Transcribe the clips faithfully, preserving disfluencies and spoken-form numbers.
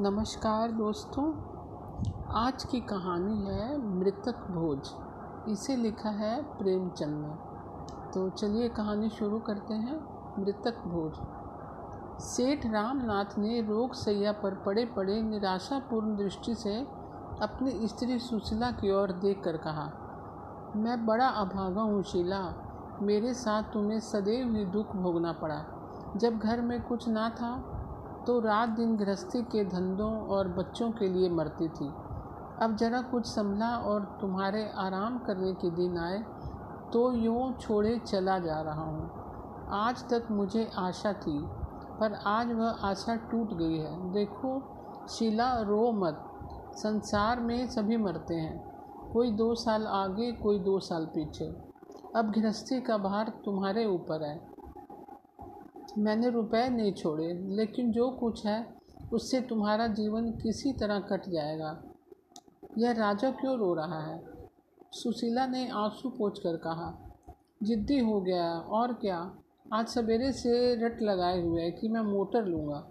नमस्कार दोस्तों, आज की कहानी है मृतक भोज। इसे लिखा है प्रेमचंद ने। तो चलिए कहानी शुरू करते हैं। मृतक भोज। सेठ रामनाथ ने रोग सैया पर पड़े पड़े निराशापूर्ण दृष्टि से अपनी स्त्री सुशीला की ओर देखकर कहा, मैं बड़ा अभागा हूँ शीला, मेरे साथ तुम्हें सदैव ही दुख भोगना पड़ा। जब घर में कुछ ना था तो रात दिन गृहस्थी के धंधों और बच्चों के लिए मरती थी। अब जरा कुछ संभला और तुम्हारे आराम करने के दिन आए तो यूँ छोड़े चला जा रहा हूँ। आज तक मुझे आशा थी, पर आज वह आशा टूट गई है। देखो शीला, रो मत। संसार में सभी मरते हैं, कोई दो साल आगे कोई दो साल पीछे। अब गृहस्थी का भार तुम्हारे ऊपर है। मैंने रुपए नहीं छोड़े, लेकिन जो कुछ है उससे तुम्हारा जीवन किसी तरह कट जाएगा। यह राजा क्यों रो रहा है? सुशीला ने आंसू पोंछकर कहा, जिद्दी हो गया और क्या। आज सवेरे से रट लगाए हुए है कि मैं मोटर लूँगा।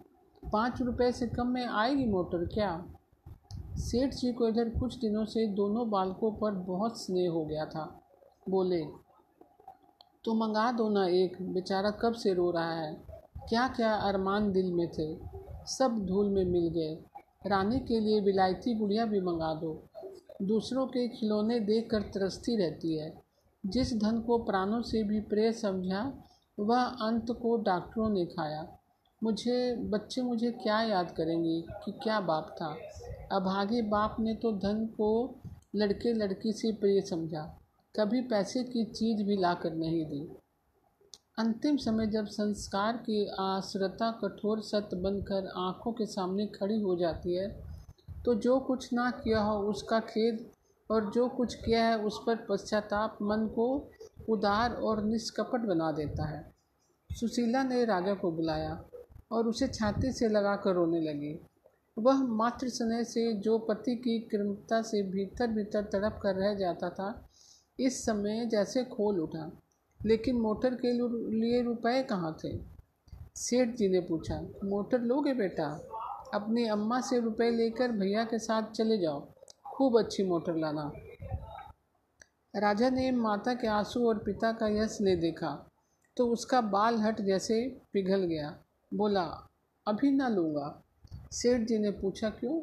पाँच रुपए से कम में आएगी मोटर क्या? सेठ जी को इधर कुछ दिनों से दोनों बालकों पर बहुत स्नेह हो गया था। बोले, तो मंगा दो ना एक, बेचारा कब से रो रहा है। क्या क्या अरमान दिल में थे, सब धूल में मिल गए। रानी के लिए विलायती गुड़िया भी मंगा दो। दूसरों के खिलौने देखकर तरसती रहती है। जिस धन को प्राणों से भी प्रिय समझा, वह अंत को डॉक्टरों ने खाया। मुझे बच्चे मुझे क्या याद करेंगे कि क्या बाप था। अभागे बाप ने तो धन को लड़के लड़की से प्रिय समझा, कभी पैसे की चीज़ भी लाकर नहीं दी। अंतिम समय जब संस्कार की आसरता कठोर सत्य बनकर आँखों के सामने खड़ी हो जाती है, तो जो कुछ ना किया हो उसका खेद और जो कुछ किया है उस पर पश्चाताप मन को उदार और निष्कपट बना देता है। सुशीला ने राजा को बुलाया और उसे छाती से लगाकर रोने लगी। वह मातृ स्नेह से, जो पति की कृपणता से भीतर भीतर तड़प कर रह जाता था, इस समय जैसे खोल उठा। लेकिन मोटर के लिए रुपए कहाँ थे? सेठ जी ने पूछा, मोटर लोगे बेटा? अपनी अम्मा से रुपए लेकर भैया के साथ चले जाओ, खूब अच्छी मोटर लाना। राजा ने माता के आंसू और पिता का यह स्नेह देखा तो उसका बाल हट जैसे पिघल गया। बोला, अभी ना लूँगा। सेठ जी ने पूछा, क्यों?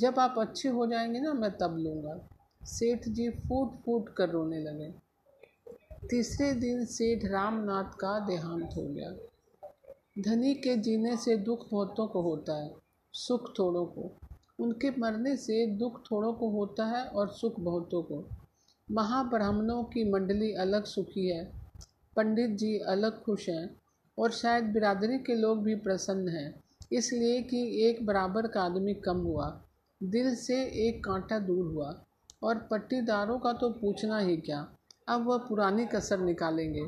जब आप अच्छे हो जाएंगे ना, मैं तब लूँगा। सेठ जी फूट फूट कर रोने लगे। तीसरे दिन सेठ रामनाथ का देहांत हो गया। धनी के जीने से दुख बहुतों को होता है, सुख थोड़ों को। उनके मरने से दुख थोड़ों को होता है और सुख बहुतों को। महाब्राह्मणों की मंडली अलग सुखी है, पंडित जी अलग खुश हैं, और शायद बिरादरी के लोग भी प्रसन्न हैं, इसलिए कि एक बराबर का आदमी कम हुआ, दिल से एक कांटा दूर हुआ। और पट्टीदारों का तो पूछना ही क्या, अब वह पुरानी कसर निकालेंगे।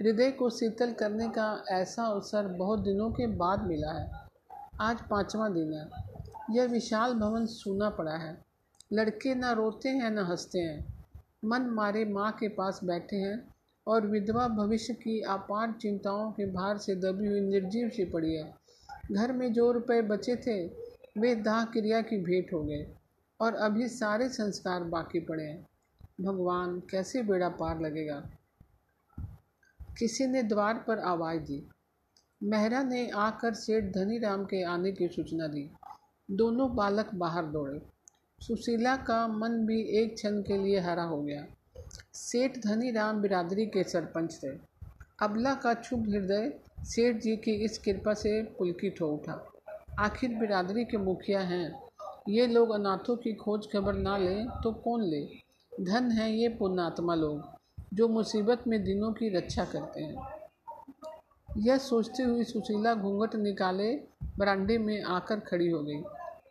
हृदय को शीतल करने का ऐसा अवसर बहुत दिनों के बाद मिला है। आज पाँचवा दिन है। यह विशाल भवन सूना पड़ा है। लड़के ना रोते हैं ना हंसते हैं, मन मारे माँ के पास बैठे हैं और विधवा भविष्य की अपार चिंताओं के भार से दबी हुई निर्जीव सी पड़ी है। घर में जो रुपए बचे थे वे दाह क्रिया की भेंट हो गए और अभी सारे संस्कार बाकी पड़े हैं। भगवान, कैसे बेड़ा पार लगेगा। किसी ने द्वार पर आवाज़ दी। मेहरा ने आकर सेठ धनीराम के आने की सूचना दी। दोनों बालक बाहर दौड़े। सुशीला का मन भी एक क्षण के लिए हरा हो गया। सेठ धनीराम बिरादरी के सरपंच थे। अबला का क्षुभ हृदय सेठ जी की इस कृपा से पुलकित हो उठा। आखिर बिरादरी के मुखिया हैं, ये लोग अनाथों की खोज खबर ना लें तो कौन ले। धन है ये पुण्यात्मा लोग, जो मुसीबत में दिनों की रक्षा करते हैं। यह सोचती हुई सुशीला घूंघट निकाले बरामदे में आकर खड़ी हो गई।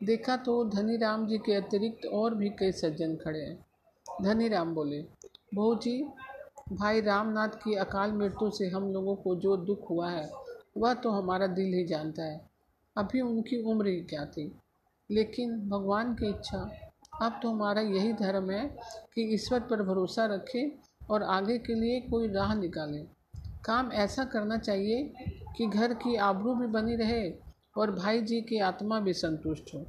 देखा तो धनीराम जी के अतिरिक्त और भी कई सज्जन खड़े हैं। धनीराम बोले, बहू जी, भाई रामनाथ की अकाल मृत्यु से हम लोगों को जो दुख हुआ है वह तो हमारा दिल ही जानता है। अभी उनकी उम्र ही क्या थी, लेकिन भगवान की इच्छा। अब तो हमारा यही धर्म है कि ईश्वर पर भरोसा रखें और आगे के लिए कोई राह निकालें। काम ऐसा करना चाहिए कि घर की आबरू भी बनी रहे और भाई जी की आत्मा भी संतुष्ट हो।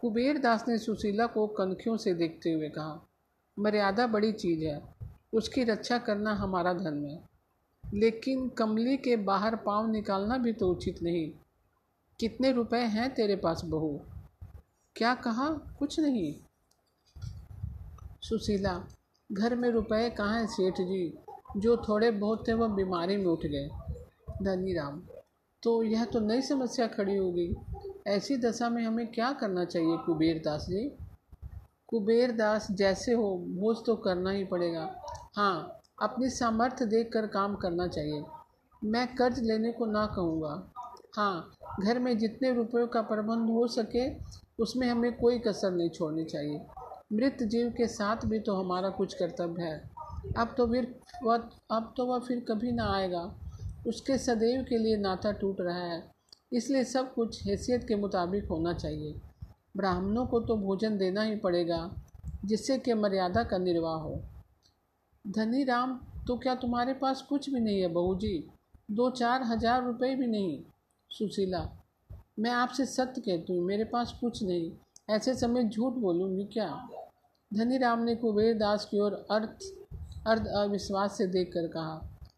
कुबेरदास ने सुशीला को कनखियों से देखते हुए कहा, मर्यादा बड़ी चीज़ है, उसकी रक्षा करना हमारा धर्म है, लेकिन कमली के बाहर पाँव निकालना भी तो उचित नहीं। कितने रुपए हैं तेरे पास बहू? क्या कहा? कुछ नहीं। सुशीला, घर में रुपए कहाँ हैं सेठ जी, जो थोड़े बहुत थे वह बीमारी में उठ गए। धनीराम, तो यह तो नई समस्या खड़ी हो गई, ऐसी दशा में हमें क्या करना चाहिए कुबेरदास जी? कुबेरदास, जैसे हो बोझ तो करना ही पड़ेगा, हाँ अपनी सामर्थ्य देखकर काम करना चाहिए। मैं कर्ज लेने को ना कहूँगा, हाँ घर में जितने रुपयों का प्रबंध हो सके उसमें हमें कोई कसर नहीं छोड़नी चाहिए। मृत जीव के साथ भी तो हमारा कुछ कर्तव्य है। अब तो फिर वह अब तो वह फिर कभी ना आएगा, उसके सदैव के लिए नाता टूट रहा है, इसलिए सब कुछ हैसियत के मुताबिक होना चाहिए। ब्राह्मणों को तो भोजन देना ही पड़ेगा, जिससे कि मर्यादा का निर्वाह हो। धनीराम, तो क्या तुम्हारे पास कुछ भी नहीं है बहू जी? दो चार हजार रुपये भी नहीं? सुशीला, मैं आपसे सत्य कहती हूँ, मेरे पास कुछ नहीं, ऐसे समय झूठ बोलूँगी क्या? धनीराम ने कुबेरदास की ओर अर्थ अर्ध अविश्वास से देखकर कहा,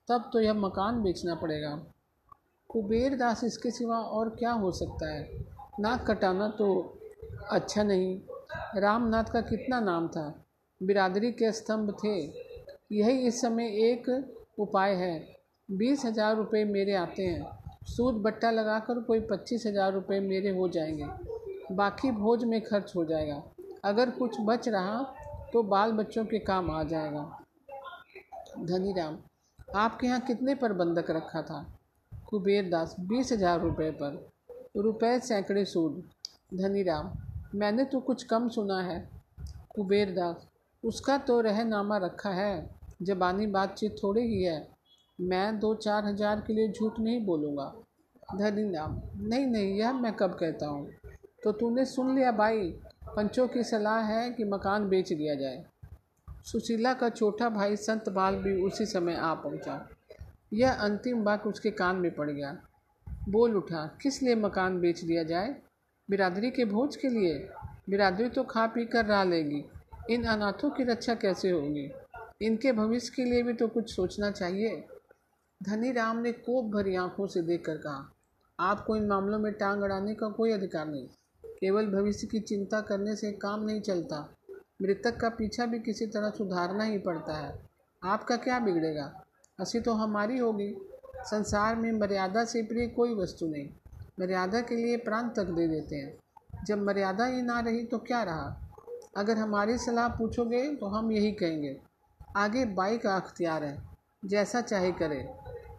तब तो यह मकान बेचना पड़ेगा। कुबेरदास, इसके सिवा और क्या हो सकता है? नाक कटाना तो अच्छा नहीं। रामनाथ का कितना नाम था, बिरादरी के स्तंभ थे। यही इस समय एक उपाय है। बीस हज़ार रुपये मेरे आते हैं, सूद बट्टा लगाकर कोई पच्चीस हज़ार रुपये मेरे हो जाएंगे, बाकी भोज में खर्च हो जाएगा। अगर कुछ बच रहा तो बाल बच्चों के काम आ जाएगा। धनीराम, आपके यहाँ कितने पर बंधक रखा था? कुबेरदास, बीस हज़ार रुपये पर, रुपए सैकड़े सूद। धनीराम, मैंने तो कुछ कम सुना है। कुबेरदास, उसका तो रहनामा रखा है, जबानी बातचीत थोड़ी ही है, मैं दो चार हजार के लिए झूठ नहीं बोलूँगा। धनीराम, नहीं नहीं, यह मैं कब कहता हूँ। तो तूने सुन लिया भाई, पंचों की सलाह है कि मकान बेच दिया जाए। सुशीला का छोटा भाई संत पाल भी उसी समय आ पहुंचा। यह अंतिम वाक्य उसके कान में पड़ गया। बोल उठा, किस लिए मकान बेच दिया जाए? बिरादरी के भोज के लिए। बिरादरी तो खा पी कर रहा लेगी, इन अनाथों की रक्षा कैसे होगी? इनके भविष्य के लिए भी तो कुछ सोचना चाहिए। धनीराम ने कोप भरी आंखों से देखकर कहा, आपको इन मामलों में टांग अड़ाने का कोई अधिकार नहीं। केवल भविष्य की चिंता करने से काम नहीं चलता, मृतक का पीछा भी किसी तरह सुधारना ही पड़ता है। आपका क्या बिगड़ेगा, हंसी तो हमारी होगी। संसार में मर्यादा से प्रिय कोई वस्तु नहीं, मर्यादा के लिए प्राण तक दे देते हैं। जब मर्यादा ही ना रही तो क्या रहा? अगर हमारी सलाह पूछोगे तो हम यही कहेंगे, आगे बाई का अख्तियार है, जैसा चाहे करे,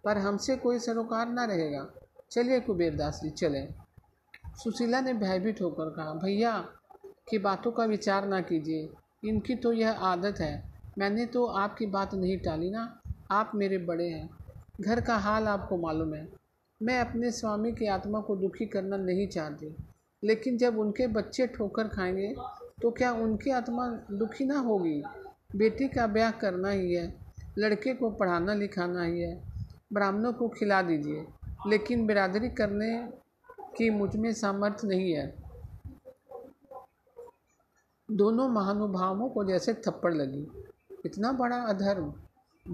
पर हमसे कोई सरोकार ना रहेगा। चलिए कुबेरदास जी चले। सुशीला ने भयभीत होकर कहा, भैया की बातों का विचार ना कीजिए, इनकी तो यह आदत है। मैंने तो आपकी बात नहीं टाली ना, आप मेरे बड़े हैं, घर का हाल आपको मालूम है। मैं अपने स्वामी की आत्मा को दुखी करना नहीं चाहती, लेकिन जब उनके बच्चे ठोकर खाएंगे तो क्या उनकी आत्मा दुखी ना होगी? बेटी का ब्याह करना ही है, लड़के को पढ़ाना लिखाना ही है। ब्राह्मणों को खिला दीजिए, लेकिन बिरादरी करने की मुझमें सामर्थ्य नहीं है। दोनों महानुभावों को जैसे थप्पड़ लगी। इतना बड़ा अधर्म,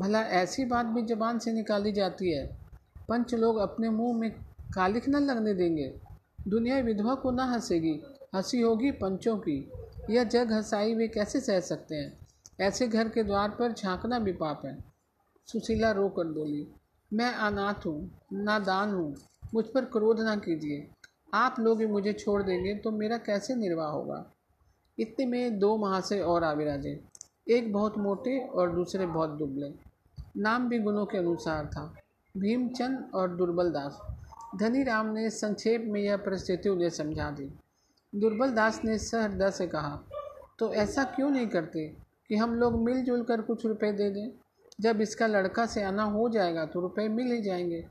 भला ऐसी बात भी जबान से निकाली जाती है? पंच लोग अपने मुंह में कालिख न लगने देंगे। दुनिया विधवा को ना हंसेगी, हंसी होगी पंचों की। यह जग हंसाई वे कैसे सह सकते हैं? ऐसे घर के द्वार पर झांकना भी पाप है। सुशीला रो कर बोली, मैं अनाथ हूँ, नादान हूँ, मुझ पर क्रोध ना कीजिए। आप लोग ही मुझे छोड़ देंगे तो मेरा कैसे निर्वाह होगा? इतने में दो महाशय और आविराजे, एक बहुत मोटे और दूसरे बहुत दुबले। नाम भी गुणों के अनुसार था, भीमचंद और दुर्बलदास। धनीराम ने संक्षेप में यह परिस्थिति उन्हें समझा दी। दुर्बलदास ने सहृदय से कहा, तो ऐसा क्यों नहीं करते कि हम लोग मिलजुल कर कुछ रुपए दे दें? जब इसका लड़का से आना हो जाएगा तो रुपए मिल ही जाएंगे।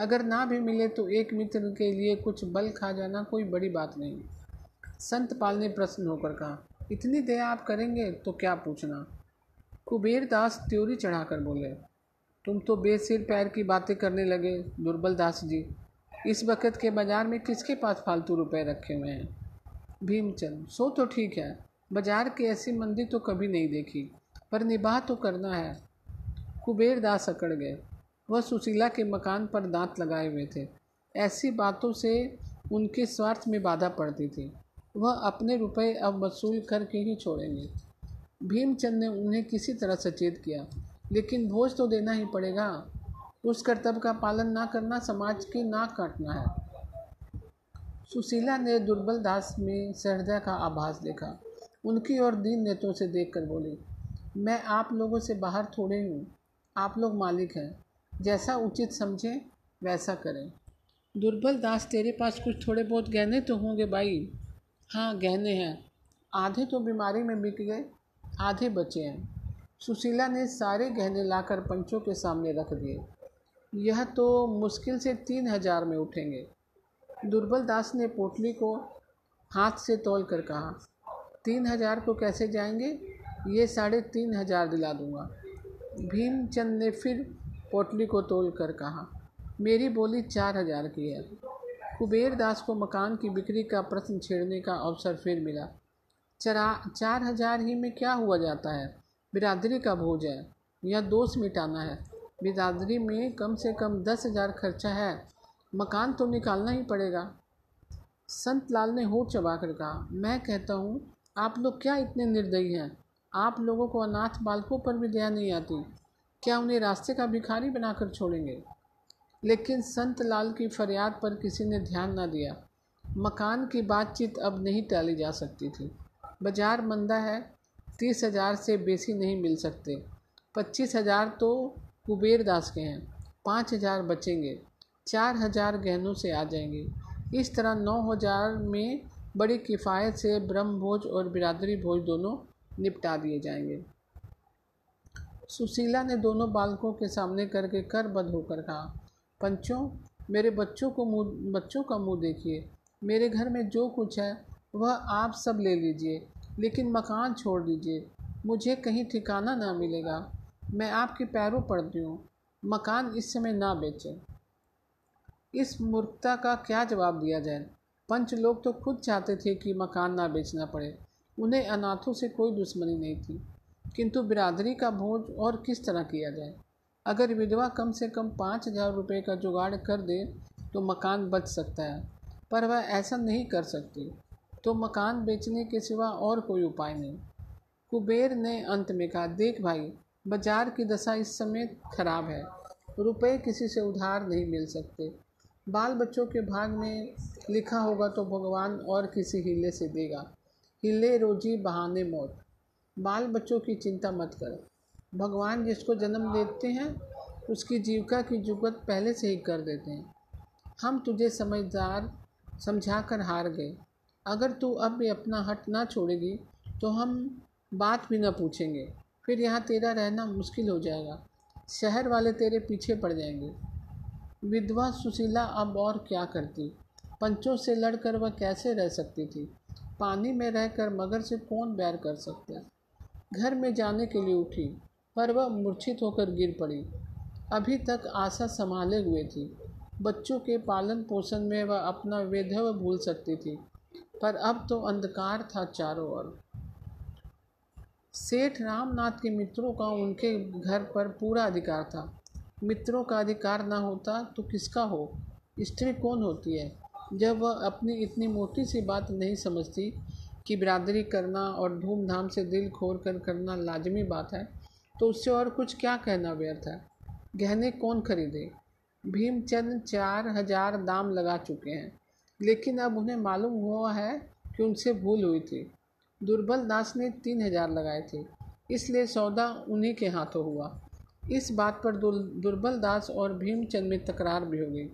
अगर ना भी मिले तो एक मित्र के लिए कुछ बल खा जाना कोई बड़ी बात नहीं। संत पाल ने प्रसन्न होकर कहा, इतनी दया आप करेंगे तो क्या पूछना। कुबेरदास त्योरी चढ़ाकर बोले, तुम तो बेसिर पैर की बातें करने लगे दुर्बलदास जी। इस वक्त के बाज़ार में किसके पास फालतू रुपए रखे हुए हैं। भीमचंद, सो तो ठीक है, बाजार की ऐसी मंदी तो कभी नहीं देखी, पर निबाह तो करना है। कुबेरदास अकड़ गए। वह सुशीला के मकान पर दांत लगाए हुए थे। ऐसी बातों से उनके स्वार्थ में बाधा पड़ती थी। वह अपने रुपए अब वसूल करके ही छोड़ेंगे। भीमचंद ने उन्हें किसी तरह सचेत किया, लेकिन भोज तो देना ही पड़ेगा। उस कर्तव्य का पालन ना करना समाज की नाक काटना है। सुशीला ने दुर्बलदास में सहृदय का आभास देखा। उनकी ओर दीन नेत्रों से देखकर बोली, मैं आप लोगों से बाहर थोड़े हूँ, आप लोग मालिक हैं, जैसा उचित समझें वैसा करें। दुर्बलदास, तेरे पास कुछ थोड़े बहुत गहने तो होंगे भाई। हाँ, गहने हैं, आधे तो बीमारी में बिक गए, आधे बचे हैं। सुशीला ने सारे गहने लाकर पंचों के सामने रख दिए। यह तो मुश्किल से तीन हज़ार में उठेंगे। दुर्बलदास ने पोटली को हाथ से तोल कर कहा, तीन हज़ार को कैसे जाएंगे, ये साढ़े तीन हज़ार दिला दूँगा। भीमचंद ने फिर पोटली को तोल कर कहा, मेरी बोली चार हज़ार की है। कुबेरदास को मकान की बिक्री का प्रश्न छेड़ने का अवसर फिर मिला। चरा चार हज़ार ही में क्या हुआ जाता है, बिरादरी का भोज है, यह दोष मिटाना है। बिरादरी में कम से कम दस हज़ार खर्चा है, मकान तो निकालना ही पड़ेगा। संत लाल ने होठ चबा कर कहा, मैं कहता हूँ आप लोग क्या इतने निर्दयी हैं। आप लोगों को अनाथ बालकों पर भी दया नहीं आती, क्या उन्हें रास्ते का भिखारी बनाकर छोड़ेंगे। लेकिन संत लाल की फरियाद पर किसी ने ध्यान न दिया। मकान की बातचीत अब नहीं टाली जा सकती थी। बाजार मंदा है, तीस हज़ार से बेसी नहीं मिल सकते। पच्चीस हज़ार तो कुबेरदास के हैं, पाँच हज़ार बचेंगे, चार हज़ार गहनों से आ जाएंगे। इस तरह नौ हज़ार में बड़ी किफ़ायत से ब्रह्म भोज और बिरादरी भोज दोनों निपटा दिए जाएंगे। सुशीला ने दोनों बालकों के सामने करके कर बद होकर कहा, पंचों, मेरे बच्चों को मुँह बच्चों का मुँह देखिए। मेरे घर में जो कुछ है वह आप सब ले लीजिए, लेकिन मकान छोड़ दीजिए। मुझे कहीं ठिकाना ना मिलेगा, मैं आपके पैरों पड़ती हूँ, मकान इस समय ना बेचें। इस मूर्खता का क्या जवाब दिया जाए। पंच लोग तो खुद चाहते थे कि मकान ना बेचना पड़े, उन्हें अनाथों से कोई दुश्मनी नहीं थी, किंतु बिरादरी का भोज और किस तरह किया जाए। अगर विधवा कम से कम पाँच हज़ार रुपये का जुगाड़ कर दे तो मकान बच सकता है, पर वह ऐसा नहीं कर सकती, तो मकान बेचने के सिवा और कोई उपाय नहीं। कुबेर ने अंत में कहा, देख भाई, बाजार की दशा इस समय खराब है, रुपए किसी से उधार नहीं मिल सकते। बाल बच्चों के भाग में लिखा होगा तो भगवान और किसी हीले से देगा। हीले रोजी बहाने मौत। बाल बच्चों की चिंता मत कर, भगवान जिसको जन्म देते हैं उसकी जीविका की जुगत पहले से ही कर देते हैं। हम तुझे समझदार समझा कर हार गए, अगर तू अब भी अपना हट ना छोड़ेगी तो हम बात भी ना पूछेंगे, फिर यहाँ तेरा रहना मुश्किल हो जाएगा, शहर वाले तेरे पीछे पड़ जाएंगे। विधवा सुशीला अब और क्या करती। पंचों से लड़कर वह कैसे रह सकती थी। पानी में रहकर मगर से कौन बैर कर सकता है। घर में जाने के लिए उठी, पर वह मूर्छित होकर गिर पड़ी। अभी तक आशा संभाले हुए थी, बच्चों के पालन पोषण में वह अपना वैधव्य भूल सकती थी, पर अब तो अंधकार था चारों ओर। सेठ रामनाथ के मित्रों का उनके घर पर पूरा अधिकार था। मित्रों का अधिकार ना होता तो किसका हो। स्त्री कौन होती है जब वह अपनी इतनी मोटी सी बात नहीं समझती कि बिरादरी करना और धूमधाम से दिल खोल कर करना लाजमी बात है, तो उससे और कुछ क्या कहना व्यर्थ है। गहने कौन खरीदे। भीमचंद चार हज़ार दाम लगा चुके हैं, लेकिन अब उन्हें मालूम हुआ है कि उनसे भूल हुई थी। दुर्बलदास ने तीन हज़ार लगाए थे, इसलिए सौदा उन्हीं के हाथों हुआ। इस बात पर दुर्बलदास और भीमचंद में तकरार भी हो गई,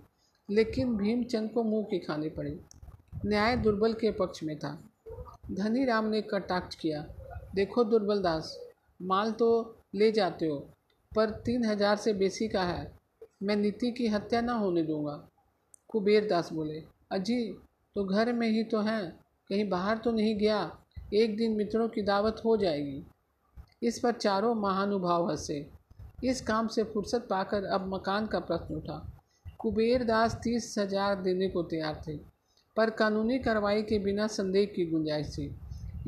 लेकिन भीमचंद को मुंह की खानी पड़ी। न्याय दुर्बल के पक्ष में था। धनीराम ने कटाक्ष किया, देखो दुर्बलदास, माल तो ले जाते हो, पर तीन हज़ार से बेसी का है, मैं नीति की हत्या ना होने दूँगा। कुबेरदास बोले, अजी तो घर में ही तो हैं, कहीं बाहर तो नहीं गया, एक दिन मित्रों की दावत हो जाएगी। इस पर चारों महानुभाव हंसे। इस काम से फुर्सत पाकर अब मकान का प्रश्न उठा। कुबेरदास तीस हजार देने को तैयार थे, पर कानूनी कार्रवाई के बिना संदेह की गुंजाइश थी।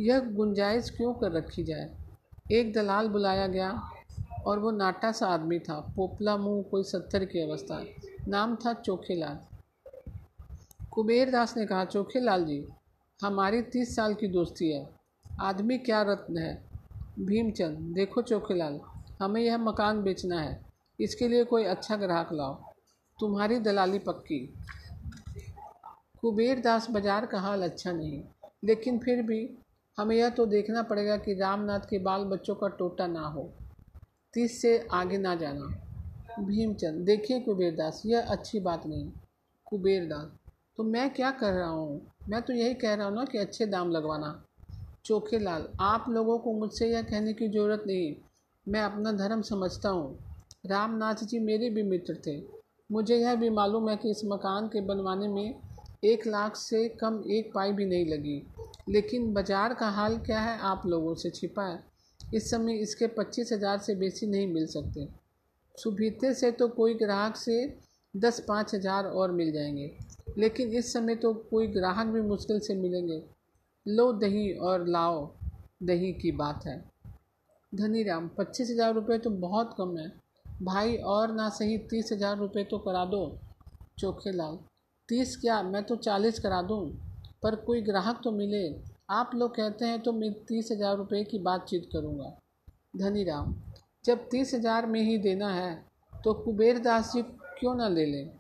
यह गुंजाइश क्यों कर रखी जाए। एक दलाल बुलाया गया और वो नाटा सा आदमी था, पोपला मुंह, कोई सत्तर की अवस्था। नाम था चोखेलाल। कुबेरदास ने कहा, चोखेलाल जी, हमारी तीस साल की दोस्ती है, आदमी क्या रत्न है। भीमचंद, देखो चोखेलाल, हमें यह मकान बेचना है, इसके लिए कोई अच्छा ग्राहक लाओ, तुम्हारी दलाली पक्की। कुबेरदास, बाजार का हाल अच्छा नहीं, लेकिन फिर भी हमें यह तो देखना पड़ेगा कि रामनाथ के बाल बच्चों का टोटा ना हो, तीस से आगे ना जाना। भीमचंद, देखिए कुबेरदास, यह अच्छी बात नहीं। कुबेरदास, तो मैं क्या कर रहा हूँ, मैं तो यही कह रहा हूँ ना कि अच्छे दाम लगवाना। चोखेलाल, आप लोगों को मुझसे यह कहने की ज़रूरत नहीं, मैं अपना धर्म समझता हूँ। रामनाथ जी मेरे भी मित्र थे, मुझे यह भी मालूम है कि इस मकान के बनवाने में एक लाख से कम एक पाई भी नहीं लगी, लेकिन बाज़ार का हाल क्या है आप लोगों से छिपा है। इस समय इसके पच्चीस हज़ार से बेसी नहीं मिल सकते। सुबीते से तो कोई ग्राहक से दस पाँच हज़ार और मिल जाएंगे, लेकिन इस समय तो कोई ग्राहक भी मुश्किल से मिलेंगे। लो दही और लाओ दही की बात है। धनीराम, पच्चीस हज़ार रुपये तो बहुत कम है भाई, और ना सही तीस हज़ार रुपये तो करा दो। चोखेलाल, तीस क्या, मैं तो चालीस करा दूँ, पर कोई ग्राहक तो मिले। आप लोग कहते हैं तो मैं तीस हज़ार रुपये की बातचीत करूँगा। धनीराम, जब तीस हज़ार में ही देना है तो कुबेरदास जी क्यों ना ले लें,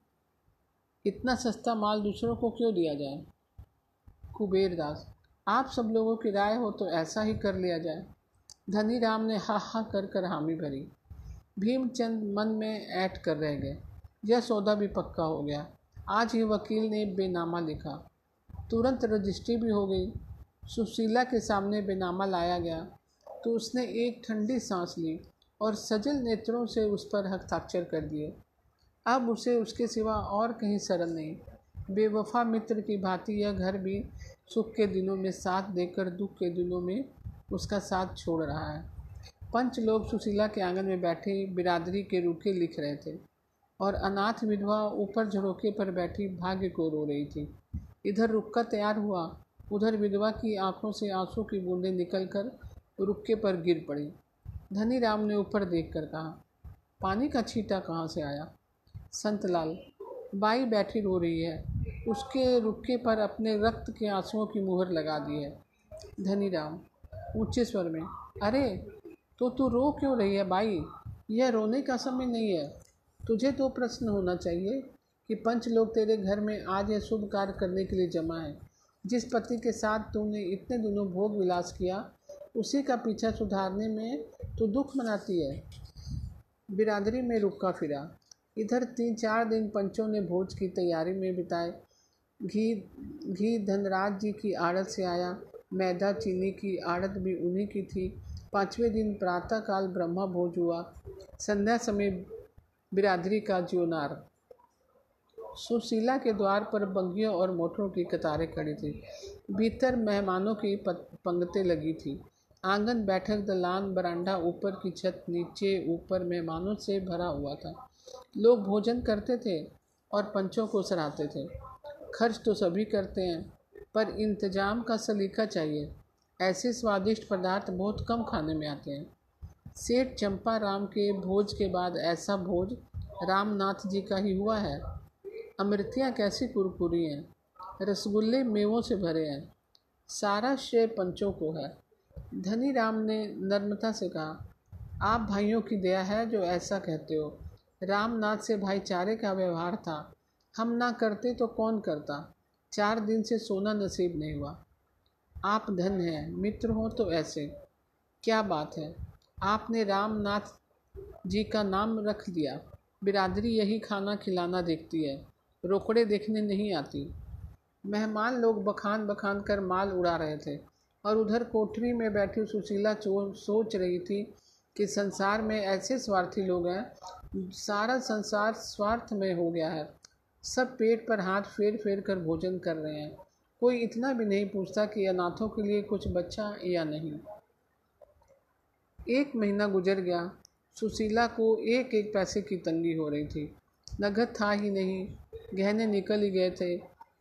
इतना सस्ता माल दूसरों को क्यों दिया जाए। कुबेरदास, आप सब लोगों की राय हो तो ऐसा ही कर लिया जाए। धनीराम ने हा हा कर कर हामी भरी। भीमचंद मन में ऐठ कर रह गए। यह सौदा भी पक्का हो गया। आज ही वकील ने बेनामा लिखा, तुरंत रजिस्ट्री भी हो गई। सुशीला के सामने बेनामा लाया गया तो उसने एक ठंडी सांस ली और सजल नेत्रों से उस पर हस्ताक्षर कर दिए। अब उसे उसके सिवा और कहीं शरण नहीं। बेवफा मित्र की भांति यह घर भी सुख के दिनों में साथ देकर दुख के दिनों में उसका साथ छोड़ रहा है। पंच लोग सुशीला के आंगन में बैठे बिरादरी के रुखे लिख रहे थे और अनाथ विधवा ऊपर झरोके पर बैठी भाग्य को रो रही थी। इधर रुक्का तैयार हुआ, उधर विधवा की आंखों से आंसू की बूंदें निकलकर रुक्के पर गिर पड़ी। धनीराम ने ऊपर देखकर कहा, पानी का छींटा कहाँ से आया। संत लाल, बाई बैठी रो रही है, उसके रुक्के पर अपने रक्त के आंसुओं की मुहर लगा दी है। धनीराम, ऊंचे स्वर में, अरे तो तू रो क्यों रही है बाई, यह रोने का समय नहीं है। तुझे तो प्रश्न होना चाहिए कि पंच लोग तेरे घर में आज यह शुभ कार्य करने के लिए जमा है। जिस पति के साथ तूने इतने दिनों भोग विलास किया, उसी का पीछा सुधारने में तू दुख मनाती है। बिरादरी में रुका फिरा। इधर तीन चार दिन पंचों ने भोज की तैयारी में बिताए। घी घी धनराज जी की आड़त से आया, मैदा चीनी की आड़त भी उन्हीं की थी। पाँचवें दिन प्रातःकाल ब्रह्मा भोज हुआ। संध्या समय बिरादरी का ज्योनार। सुशीला के द्वार पर बंगियों और मोटरों की कतारें खड़ी थी। भीतर मेहमानों की पंगतें लगी थी। आंगन, बैठक, दलान, बरांडा, ऊपर की छत, नीचे ऊपर मेहमानों से भरा हुआ था। लोग भोजन करते थे और पंचों को सराहते थे। खर्च तो सभी करते हैं, पर इंतजाम का सलीका चाहिए। ऐसे स्वादिष्ट पदार्थ बहुत कम खाने में आते हैं। सेठ चंपा राम के भोज के बाद ऐसा भोज रामनाथ जी का ही हुआ है। अमृतियाँ कैसी कुरकुरी हैं, रसगुल्ले मेवों से भरे हैं। सारा श्रेय पंचों को है। धनीराम ने नर्मता से कहा, आप भाइयों की दया है जो ऐसा कहते हो। रामनाथ से भाईचारे का व्यवहार था, हम ना करते तो कौन करता। चार दिन से सोना नसीब नहीं हुआ। आप धन हैं, मित्र हो तो ऐसे, क्या बात है, आपने रामनाथ जी का नाम रख दिया। बिरादरी यही खाना खिलाना देखती है, रोकड़े देखने नहीं आती। मेहमान लोग बखान बखान कर माल उड़ा रहे थे और उधर कोठरी में बैठी सुशीला सोच रही थी कि संसार में ऐसे स्वार्थी लोग हैं। सारा संसार स्वार्थ में हो गया है। सब पेट पर हाथ फेर फेर कर भोजन कर रहे हैं। कोई इतना भी नहीं पूछता कि अनाथों के लिए कुछ बचा या नहीं। एक महीना गुजर गया। सुशीला को एक एक पैसे की तंगी हो रही थी। नगद था ही नहीं, गहने निकल ही गए थे,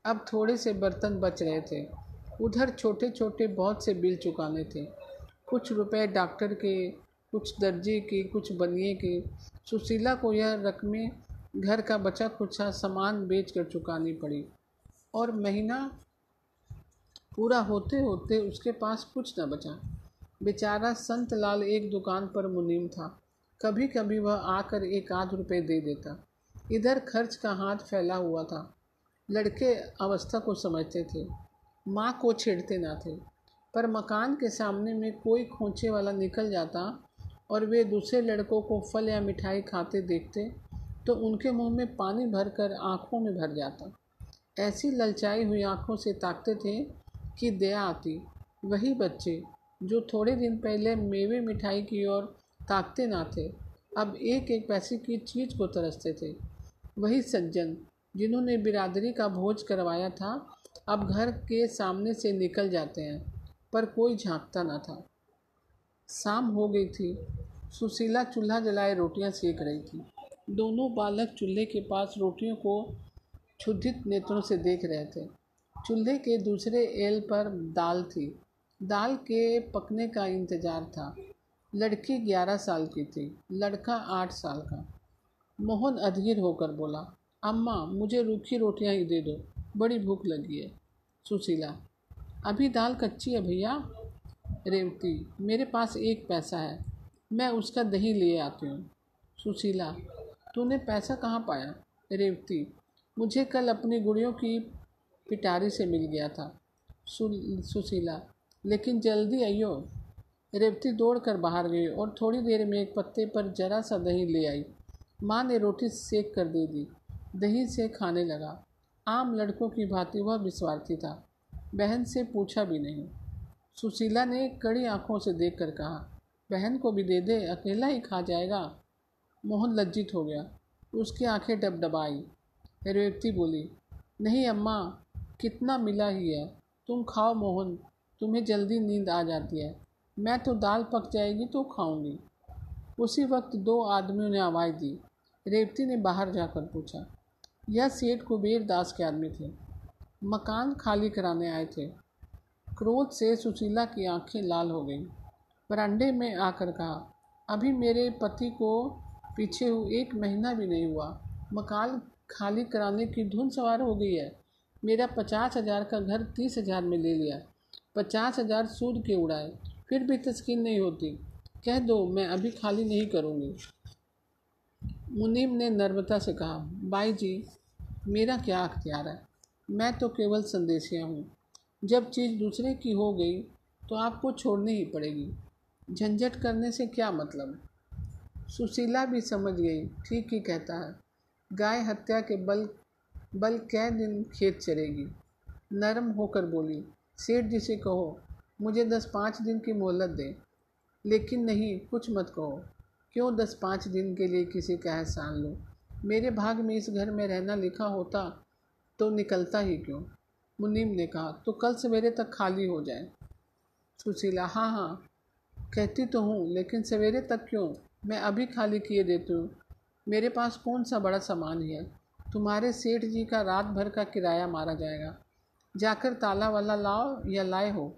अब थोड़े से बर्तन बच रहे थे। उधर छोटे छोटे बहुत से बिल चुकाने थे, कुछ रुपए डॉक्टर के, कुछ दर्जी के, कुछ बनिए के। सुशीला को यह रकमें घर का बचा खुचा सामान बेचकर चुकानी पड़ी और महीना पूरा होते होते उसके पास कुछ न बचा। बेचारा संत लाल एक दुकान पर मुनीम था, कभी कभी वह आकर एक आध रुपये दे देता। इधर खर्च का हाथ फैला हुआ था। लड़के अवस्था को समझते थे, माँ को छेड़ते ना थे, पर मकान के सामने में कोई खोंचे वाला निकल जाता और वे दूसरे लड़कों को फल या मिठाई खाते देखते तो उनके मुंह में पानी भरकर आंखों में भर जाता। ऐसी ललचाई हुई आंखों से ताकते थे कि दया आती। वही बच्चे जो थोड़े दिन पहले मेवे मिठाई की ओर ताकते ना थे, अब एक एक पैसे की चीज़ को तरसते थे। वही सज्जन जिन्होंने बिरादरी का भोज करवाया था, अब घर के सामने से निकल जाते हैं, पर कोई झांकता ना था। शाम हो गई थी। सुशीला चूल्हा जलाए रोटियां सेक रही थी। दोनों बालक चूल्हे के पास रोटियों को क्षुधित नेत्रों से देख रहे थे। चूल्हे के दूसरे एल पर दाल थी। दाल के पकने का इंतज़ार था। लड़की ग्यारह साल की थी, लड़का आठ साल का। मोहन अधीर होकर बोला, अम्मा मुझे रूखी रोटियां ही दे दो, बड़ी भूख लगी है। सुशीला, अभी दाल कच्ची है भैया। रेवती, मेरे पास एक पैसा है, मैं उसका दही ले आती हूँ। सुशीला, तूने पैसा कहाँ पाया? रेवती, मुझे कल अपनी गुड़ियों की पिटारी से मिल गया था। सुशीला, लेकिन जल्दी आइयो। रेवती दौड़ कर बाहर गई और थोड़ी देर में एक पत्ते पर जरा सा दही ले आई। माँ ने रोटी सेक कर दे दी, दही से खाने लगा। आम लड़कों की भांति वह विस्वार्थी था, बहन से पूछा भी नहीं। सुशीला ने कड़ी आंखों से देखकर कहा, बहन को भी दे दे, अकेला ही खा जाएगा। मोहन लज्जित हो गया, उसकी आंखें डबडबाई। रेवती बोली, नहीं अम्मा, कितना मिला ही है, तुम खाओ मोहन, तुम्हें जल्दी नींद आ जाती है, मैं तो दाल पक जाएगी तो खाऊंगी। उसी वक्त दो आदमियों ने आवाज़ दी। रेवती ने बाहर जाकर पूछा, यह सेठ कुबेरदास के आदमी थे, मकान खाली कराने आए थे। क्रोध से सुशीला की आंखें लाल हो गईं। बरामदे में आकर कहा, अभी मेरे पति को पीछे हुए एक महीना भी नहीं हुआ, मकान खाली कराने की धुन सवार हो गई है। मेरा पचास हज़ार का घर तीस हज़ार में ले लिया, पचास हज़ार सूद के उड़ाए, फिर भी तस्कीन नहीं होती। कह दो मैं अभी खाली नहीं करूँगी। मुनीम ने नर्मता से कहा, बाई जी, मेरा क्या अख्तियार है, मैं तो केवल संदेशिया हूँ, जब चीज़ दूसरे की हो गई तो आपको छोड़नी ही पड़ेगी, झंझट करने से क्या मतलब। सुशीला भी समझ गई, ठीक ही कहता है, गाय हत्या के बल बल कै दिन खेत चरेगी। नरम होकर बोली, सेठ जी से कहो मुझे दस पाँच दिन की मोहलत दें, लेकिन नहीं, कुछ मत कहो। क्यों दस पाँच दिन के लिए किसी का एहसान लो, मेरे भाग में इस घर में रहना लिखा होता तो निकलता ही क्यों। मुनीम ने कहा, तो कल सवेरे तक खाली हो जाए। सुशीला, हाँ हाँ कहती तो हूँ, लेकिन सवेरे तक क्यों, मैं अभी खाली किए देती हूँ, मेरे पास कौन सा बड़ा सामान है। तुम्हारे सेठ जी का रात भर का किराया मारा जाएगा, जाकर ताला वाला लाओ या लाए हो।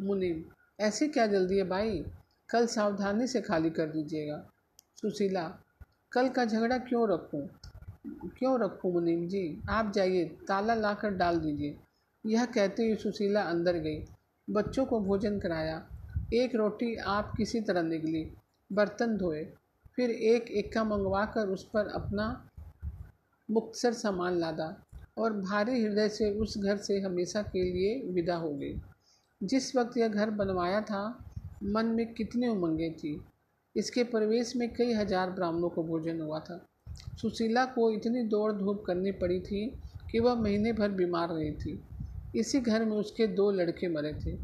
मुनीम, ऐसी क्या जल्दी है भाई, कल सावधानी से खाली कर दीजिएगा। सुशीला, कल का झगड़ा क्यों रखूं क्यों रखूं मुनीम जी, आप जाइए, ताला लाकर डाल दीजिए। यह कहते हुए सुशीला अंदर गई। बच्चों को भोजन कराया, एक रोटी आप किसी तरह निगली, बर्तन धोए, फिर एक एक्का मंगवा कर उस पर अपना मुख्तसर सामान लादा और भारी हृदय से उस घर से हमेशा के लिए विदा हो गई। जिस वक्त यह घर बनवाया था, मन में कितनी उमंगें थी। इसके प्रवेश में कई हजार ब्राह्मणों को भोजन हुआ था। सुशीला को इतनी दौड़ धूप करनी पड़ी थी कि वह महीने भर बीमार रही थी। इसी घर में उसके दो लड़के मरे थे,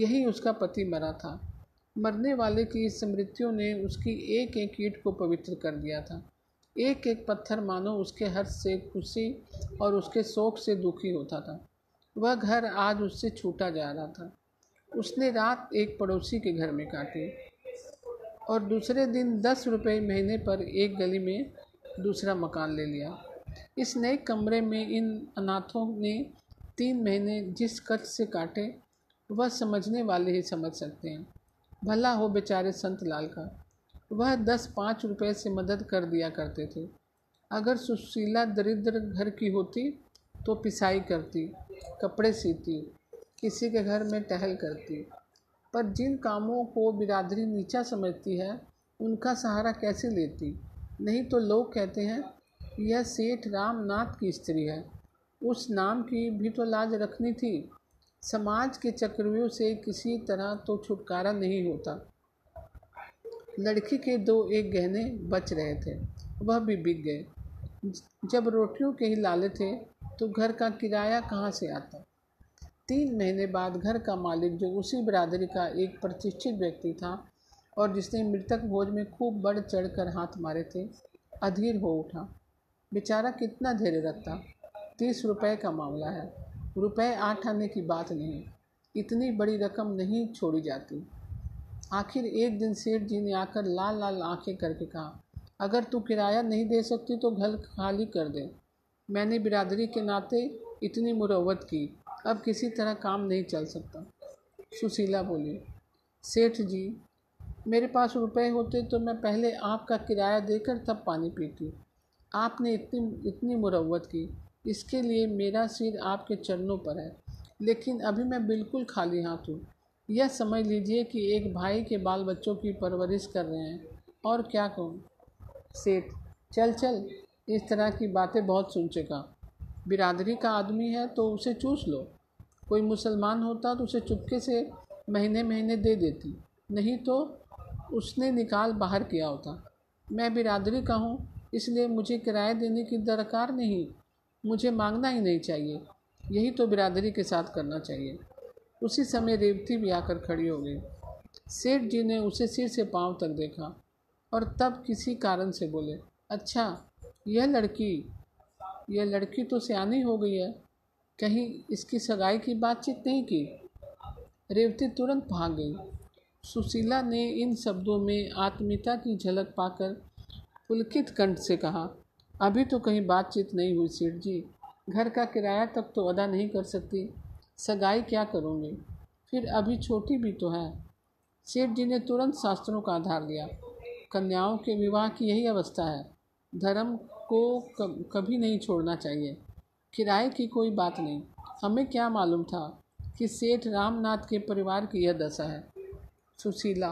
यही उसका पति मरा था। मरने वाले की स्मृतियों ने उसकी एक एक ईंट को पवित्र कर दिया था। एक एक पत्थर मानो उसके हर्ष से खुशी और उसके शोक से दुखी होता था। वह घर आज उससे छूटा जा रहा था। उसने रात एक पड़ोसी के घर में काटी और दूसरे दिन दस रुपये महीने पर एक गली में दूसरा मकान ले लिया। इस नए कमरे में इन अनाथों ने तीन महीने जिस कष्ट से काटे वह समझने वाले ही समझ सकते हैं। भला हो बेचारे संत लाल का, वह दस पाँच रुपए से मदद कर दिया करते थे। अगर सुशीला दरिद्र घर की होती तो पिसाई करती, कपड़े सीती, किसी के घर में टहल करती, पर जिन कामों को बिरादरी नीचा समझती है उनका सहारा कैसे लेती। नहीं तो लोग कहते हैं यह सेठ रामनाथ की स्त्री है, उस नाम की भी तो लाज रखनी थी। समाज के चक्रव्यूह से किसी तरह तो छुटकारा नहीं होता। लड़की के दो एक गहने बच रहे थे, वह भी बिक गए। जब रोटियों के ही लाले थे तो घर का किराया कहाँ से आता। तीन महीने बाद घर का मालिक, जो उसी बिरादरी का एक प्रतिष्ठित व्यक्ति था और जिसने मृतक भोज में खूब बढ़ चढ़ कर हाथ मारे थे, अधीर हो उठा। बेचारा कितना धैर्य रखता। तीस रुपए का मामला है, रुपए आठ आने की बात नहीं, इतनी बड़ी रकम नहीं छोड़ी जाती। आखिर एक दिन सेठ जी ने आकर लाल लाल आंखें करके कहा, अगर तू किराया नहीं दे सकती तो घर खाली कर दे। मैंने बिरादरी के नाते इतनी मुरव्वत की, अब किसी तरह काम नहीं चल सकता। सुशीला बोली, सेठ जी मेरे पास रुपए होते तो मैं पहले आपका किराया देकर तब पानी पीती। आपने इतनी इतनी मुरव्वत की, इसके लिए मेरा सिर आपके चरणों पर है, लेकिन अभी मैं बिल्कुल खाली हाथ हूँ। यह समझ लीजिए कि एक भाई के बाल बच्चों की परवरिश कर रहे हैं, और क्या कहूँ। सेठ, चल चल, इस तरह की बातें बहुत सुन चुका। बिरादरी का आदमी है तो उसे चूस लो। कोई मुसलमान होता तो उसे चुपके से महीने महीने दे देती, नहीं तो उसने निकाल बाहर किया होता। मैं बिरादरी का हूँ, इसलिए मुझे किराया देने की दरकार नहीं, मुझे मांगना ही नहीं चाहिए। यही तो बिरादरी के साथ करना चाहिए। उसी समय रेवती भी आकर खड़ी हो गई। सेठ जी ने उसे सिर से पाँव तक देखा और तब किसी कारण से बोले, अच्छा यह लड़की यह लड़की तो सयानी हो गई है, कहीं इसकी सगाई की बातचीत नहीं की। रेवती तुरंत भाग गई। सुशीला ने इन शब्दों में आत्मीयता की झलक पाकर पुलकित कंठ से कहा, अभी तो कहीं बातचीत नहीं हुई सेठ जी, घर का किराया तक तो अदा नहीं कर सकती, सगाई क्या करूँगी, फिर अभी छोटी भी तो है। सेठ जी ने तुरंत शास्त्रों का आधार लिया। कन्याओं के विवाह की यही अवस्था है। धर्म को कभी नहीं छोड़ना चाहिए। किराए की कोई बात नहीं। हमें क्या मालूम था कि सेठ रामनाथ के परिवार की यह दशा है। सुशीला,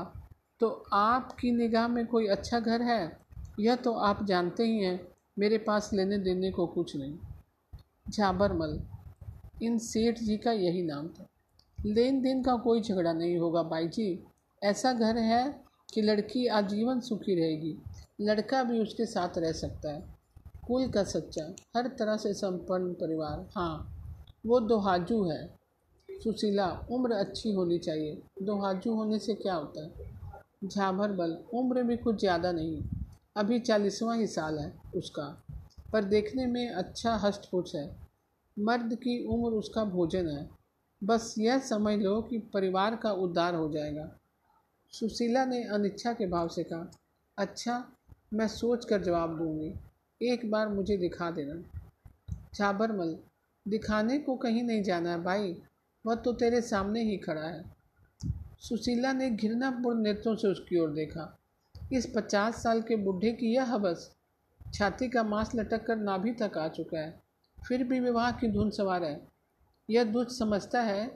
तो आपकी निगाह में कोई अच्छा घर है? यह तो आप जानते ही हैं, मेरे पास लेने देने को कुछ नहीं। झाबरमल, इन सेठ जी का यही नाम था। लेन देन का कोई झगड़ा नहीं होगा भाई जी। ऐसा घर है कि लड़की आजीवन सुखी रहेगी, लड़का भी उसके साथ रह सकता है। कुल का सच्चा, हर तरह से संपन्न परिवार। हाँ, वो दोहाजू है। सुशीला, उम्र अच्छी होनी चाहिए, दोहाजू होने से क्या होता है। झाबरमल, उम्र भी कुछ ज़्यादा नहीं, अभी चालीसवां ही साल है उसका, पर देखने में अच्छा हष्टपुष्ट है। मर्द की उम्र उसका भोजन है। बस यह समझ लो कि परिवार का उद्धार हो जाएगा। सुशीला ने अनिच्छा के भाव से कहा, अच्छा मैं सोच कर जवाब दूंगी, एक बार मुझे दिखा देना। झाबरमल, दिखाने को कहीं नहीं जाना है भाई, वह तो तेरे सामने ही खड़ा है। सुशीला ने घृणापूर्ण नेत्रों से उसकी ओर देखा। इस पचास साल के बूढ़े की यह हवस! छाती का मांस लटक कर नाभि तक आ चुका है, फिर भी विवाह की धुन सवार है। यह दुष्ट समझता है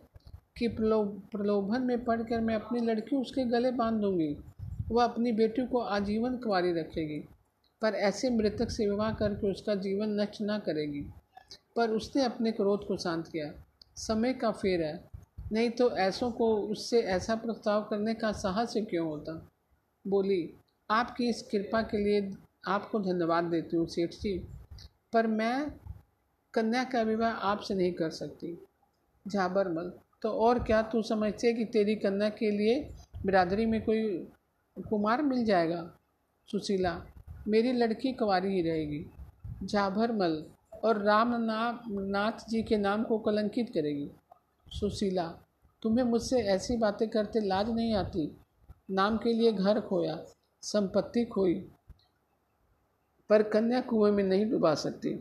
कि प्रलो प्रलोभन में पड़कर मैं अपनी लड़की उसके गले बांध दूंगी, वह अपनी बेटी को आजीवन कुंवारी रखेगी, पर ऐसे मृतक से विवाह करके उसका जीवन नष्ट न करेगी। पर उसने अपने क्रोध को शांत किया। समय का फेर है, नहीं तो ऐसों को उससे ऐसा प्रस्ताव करने का साहस ही क्यों होता। बोली, आपकी इस कृपा के लिए आपको धन्यवाद देती हूँ सेठ जी, पर मैं कन्या का विवाह आपसे नहीं कर सकती। झाबरमल, तो और क्या तू समझती है कि तेरी कन्या के लिए बिरादरी में कोई कुमार मिल जाएगा। सुशीला, मेरी लड़की कुंवारी ही रहेगी। झाबरमल, और रामनाथ जी के नाम को कलंकित करेगी। सुशीला, तुम्हें मुझसे ऐसी बातें करते लाज नहीं आती। नाम के लिए घर खोया, संपत्ति खोई, पर कन्या कुएं में नहीं डुबा सकती।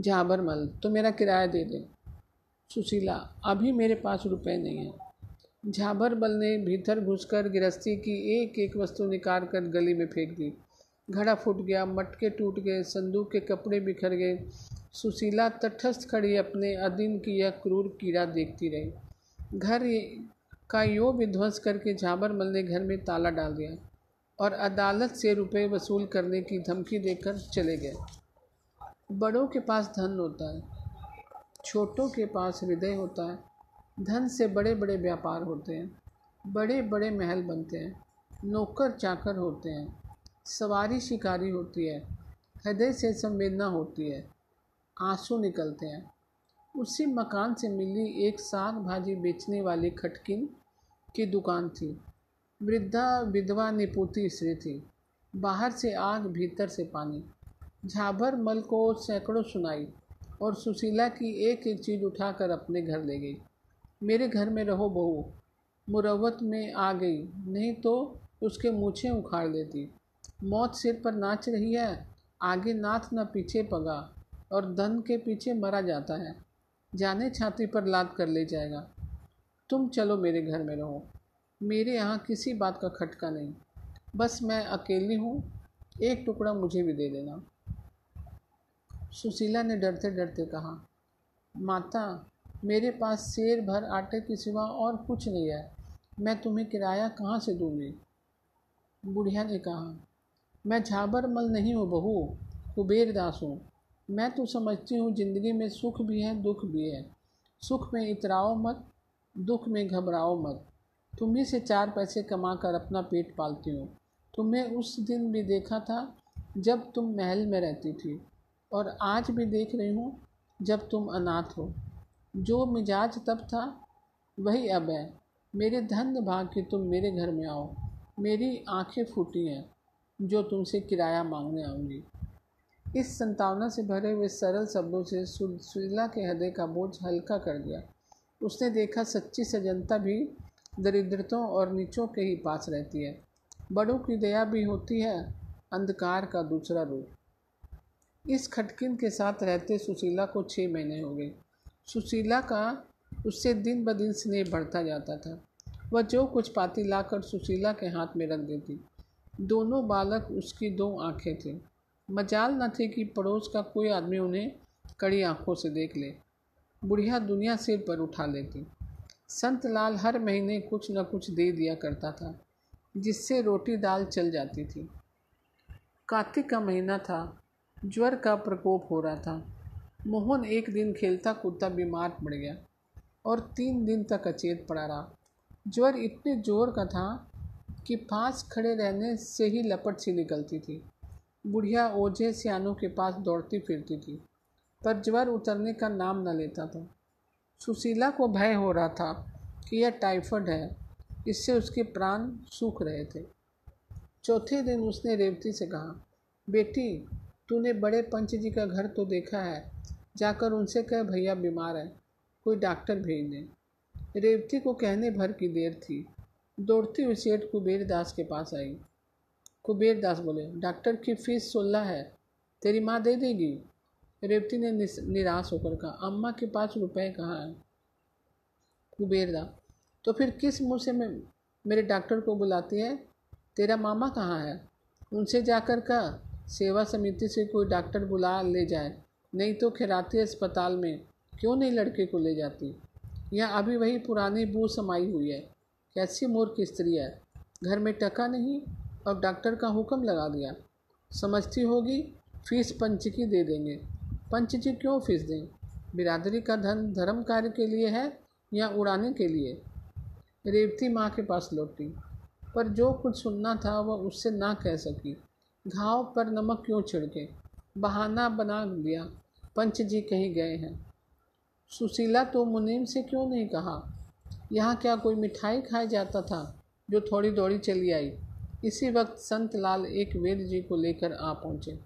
झाबरमल, तो मेरा किराया दे दे। सुशीला, अभी मेरे पास रुपए नहीं हैं। झाबरमल ने भीतर घुसकर गृहस्थी की एक एक वस्तु निकाल कर गली में फेंक दी। घड़ा फूट गया, मटके टूट गए, संदूक के कपड़े बिखर गए। सुशीला तटस्थ खड़ी अपने अधीन की यह क्रूर कीड़ा देखती रही। घर का यो विध्वंस करके झाबरमल ने घर में ताला डाल दिया और अदालत से रुपए वसूल करने की धमकी देकर चले गए। बड़ों के पास धन होता है, छोटों के पास हृदय होता है। धन से बड़े बड़े व्यापार होते हैं, बड़े बड़े महल बनते हैं, नौकर चाकर होते हैं, सवारी शिकारी होती है, हृदय से संवेदना होती है, आंसू निकलते हैं। उसी मकान से मिली एक साग भाजी बेचने वाली खटकिन की दुकान थी। वृद्धा विधवा निपुती स्त्री थी, बाहर से आग भीतर से पानी। झाबरमल को सैकड़ों सुनाई और सुशीला की एक एक चीज़ उठाकर अपने घर ले गई। मेरे घर में रहो बहू, मुरवत में आ गई, नहीं तो उसके मूछें उखाड़ लेती। मौत सिर पर नाच रही है, आगे नाथ न पीछे पगा, और धन के पीछे मरा जाता है, जाने छाती पर लात कर ले जाएगा। तुम चलो मेरे घर में रहो, मेरे यहाँ किसी बात का खटका नहीं, बस मैं अकेली हूँ, एक टुकड़ा मुझे भी दे देना। सुशीला ने डरते डरते कहा, माता, मेरे पास सेर भर आटे के सिवा और कुछ नहीं है, मैं तुम्हें किराया कहाँ से दूँगी? बुढ़िया ने कहा, मैं झाबरमल नहीं हूँ बहू, कुबेरदास हूँ। मैं तो समझती हूँ ज़िंदगी में सुख भी है, दुख भी है। सुख में इतराओ मत, दुख में घबराओ मत। तुम्ही से चार पैसे कमा कर अपना पेट पालती हूँ। तुम्हें उस दिन भी देखा था जब तुम महल में रहती थी, और आज भी देख रही हूँ जब तुम अनाथ हो। जो मिजाज तब था वही अब है। मेरे धन्य भाग कि तुम मेरे घर में आओ। मेरी आंखें फूटी हैं जो तुमसे किराया मांगने आऊँगी। इस संतावना से भरे हुए सरल शब्दों से सुशीला के हृदय का बोझ हल्का कर दिया। उसने देखा सच्ची सज्जनता भी दरिद्रतों और नीचों के ही पास रहती है। बड़ों की दया भी होती है अंधकार का दूसरा रूप। इस खटकिन के साथ रहते सुशीला को छः महीने हो गए। सुशीला का उससे दिन ब दिन स्नेह बढ़ता जाता था। वह जो कुछ पाती लाकर सुशीला के हाथ में रख देती। दोनों बालक उसकी दो आँखें थे। मजाल न थी कि पड़ोस का कोई आदमी उन्हें कड़ी आंखों से देख ले। बुढ़िया दुनिया सिर पर उठा लेती। संत लाल हर महीने कुछ न कुछ दे दिया करता था, जिससे रोटी दाल चल जाती थी। कार्तिक का महीना था, ज्वर का प्रकोप हो रहा था। मोहन एक दिन खेलता कूदता बीमार पड़ गया और तीन दिन तक अचेत पड़ा रहा। ज्वर इतने जोर का था कि फांस खड़े रहने से ही लपट सी निकलती थी। बुढ़िया ओझे सियानों के पास दौड़ती फिरती थी, पर ज्वर उतरने का नाम न लेता था। सुशीला को भय हो रहा था कि यह टाइफाइड है, इससे उसके प्राण सूख रहे थे। चौथे दिन उसने रेवती से कहा, बेटी, तूने बड़े पंच जी का घर तो देखा है, जाकर उनसे कह भैया बीमार है, कोई डॉक्टर भेज दें। रेवती को कहने भर की देर थी, दौड़ती हुई सेठ कुबेरदास के पास आई। कुबेरदास बोले, डॉक्टर की फीस सोलह है, तेरी माँ दे देगी। रेवती ने निराश होकर कहा, अम्मा के पास रुपए कहाँ हैं? कुबेरदास, तो फिर किस मुँह से मैं मेरे डॉक्टर को बुलाती है? तेरा मामा कहाँ है? उनसे जाकर कहा सेवा समिति से कोई डॉक्टर बुला ले जाए, नहीं तो खैराती अस्पताल में क्यों नहीं लड़के को ले जाती। यहाँ अभी वही पुरानी बू समाई हुई है। कैसी मूर्ख स्त्री है, घर में टका नहीं और डॉक्टर का हुक्म लगा दिया। समझती होगी फीस पंच की दे देंगे। पंच जी क्यों फीस दें? बिरादरी का धन धर्म कार्य के लिए है या उड़ाने के लिए? रेवती माँ के पास लौटी, पर जो कुछ सुनना था वह उससे ना कह सकी। घाव पर नमक क्यों छिड़के, बहाना बना दिया पंच जी कहीं गए हैं। सुशीला तो मुनीम से क्यों नहीं कहा? यहाँ क्या कोई मिठाई खाया जाता था जो थोड़ी दौड़ी चली आई। इसी वक्त संत लाल एक वैद्य जी को लेकर आ पहुँचे।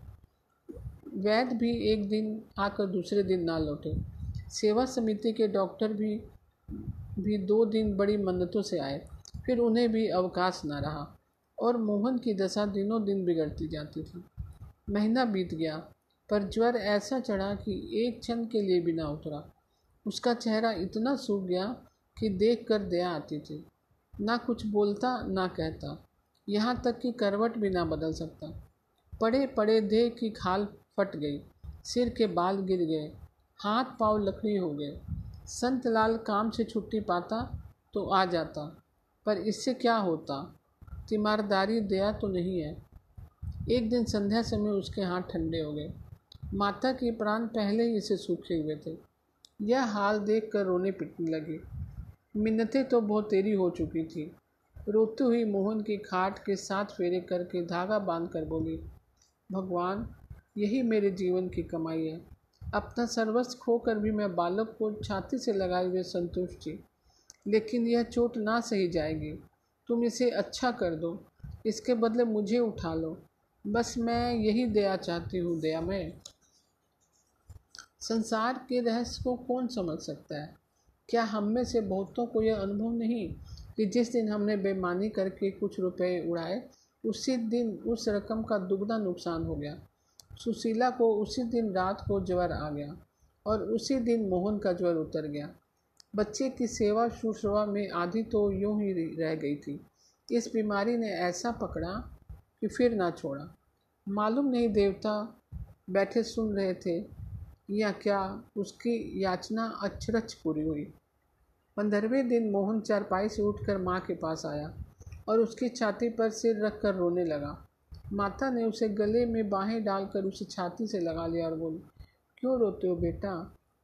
वैद्य भी एक दिन आकर दूसरे दिन ना लौटे। सेवा समिति के डॉक्टर भी भी दो दिन बड़ी मन्नतों से आए, फिर उन्हें भी अवकाश ना रहा और मोहन की दशा दिनों दिन बिगड़ती जाती थी। महीना बीत गया पर ज्वर ऐसा चढ़ा कि एक क्षण के लिए भी ना उतरा। उसका चेहरा इतना सूख गया कि देख कर दया आती थी। ना कुछ बोलता ना कहता, यहाँ तक कि करवट भी ना बदल सकता। पड़े पड़े देह की खाल फट गई, सिर के बाल गिर गए, हाथ पाँव लकड़ी हो गए। संत लाल काम से छुट्टी पाता तो आ जाता, पर इससे क्या होता, तीमारदारी दया तो नहीं है। एक दिन संध्या समय उसके हाथ ठंडे हो गए, माता के प्राण पहले ही इसे सूखे हुए थे। यह हाल देखकर रोने पिटने लगी। मिन्नतें तो बहुतेरी हो चुकी थी। रोते हुई मोहन की खाट के साथ फेरे करके धागा बांध कर बोली, भगवान यही मेरे जीवन की कमाई है। अपना सर्वस्व खोकर भी मैं बालक को छाती से लगाए हुए संतुष्ट थी, लेकिन यह चोट ना सही जाएगी। तुम इसे अच्छा कर दो, इसके बदले मुझे उठा लो, बस मैं यही दया चाहती हूँ। दया में संसार के रहस्य को कौन समझ सकता है? क्या हम में से बहुतों को यह अनुभव नहीं कि जिस दिन हमने बेईमानी करके कुछ रुपए उड़ाए, उसी दिन उस रकम का दुगना नुकसान हो गया। सुशीला को उसी दिन रात को ज्वर आ गया और उसी दिन मोहन का ज्वर उतर गया। बच्चे की सेवा शुश्रूषा में आधी तो यूं ही रह गई थी। इस बीमारी ने ऐसा पकड़ा कि फिर ना छोड़ा। मालूम नहीं देवता बैठे सुन रहे थे या क्या, उसकी याचना अचरज पूरी हुई। पंद्रहवें दिन मोहन चारपाई से उठकर माँ के पास आया और उसकी छाती पर सिर रख कर रोने लगा। माता ने उसे गले में बाहें डालकर उसे छाती से लगा लिया और बोली, क्यों रोते हो बेटा,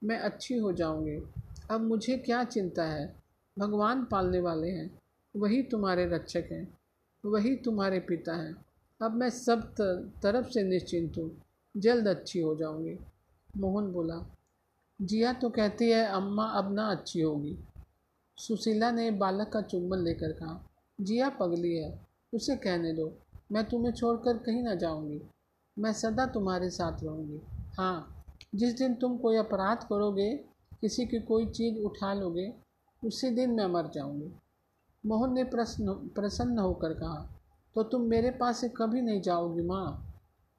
मैं अच्छी हो जाऊँगी। अब मुझे क्या चिंता है, भगवान पालने वाले हैं, वही तुम्हारे रक्षक हैं, वही तुम्हारे पिता हैं। अब मैं सब तरफ से निश्चिंत हूँ, जल्द अच्छी हो जाऊँगी। मोहन बोला, जिया तो कहती है अम्मा अब ना अच्छी होगी। सुशीला ने बालक का चुम्बन लेकर कहा, जिया पगली है, उसे कहने दो, मैं तुम्हें छोड़कर कहीं ना जाऊँगी, मैं सदा तुम्हारे साथ रहूँगी। हाँ, जिस दिन तुम कोई अपराध करोगे, किसी की कोई चीज़ उठा लोगे, उसी दिन मैं मर जाऊंगी। मोहन ने प्रसन्न प्रसन्न होकर कहा, तो तुम मेरे पास से कभी नहीं जाओगी माँ?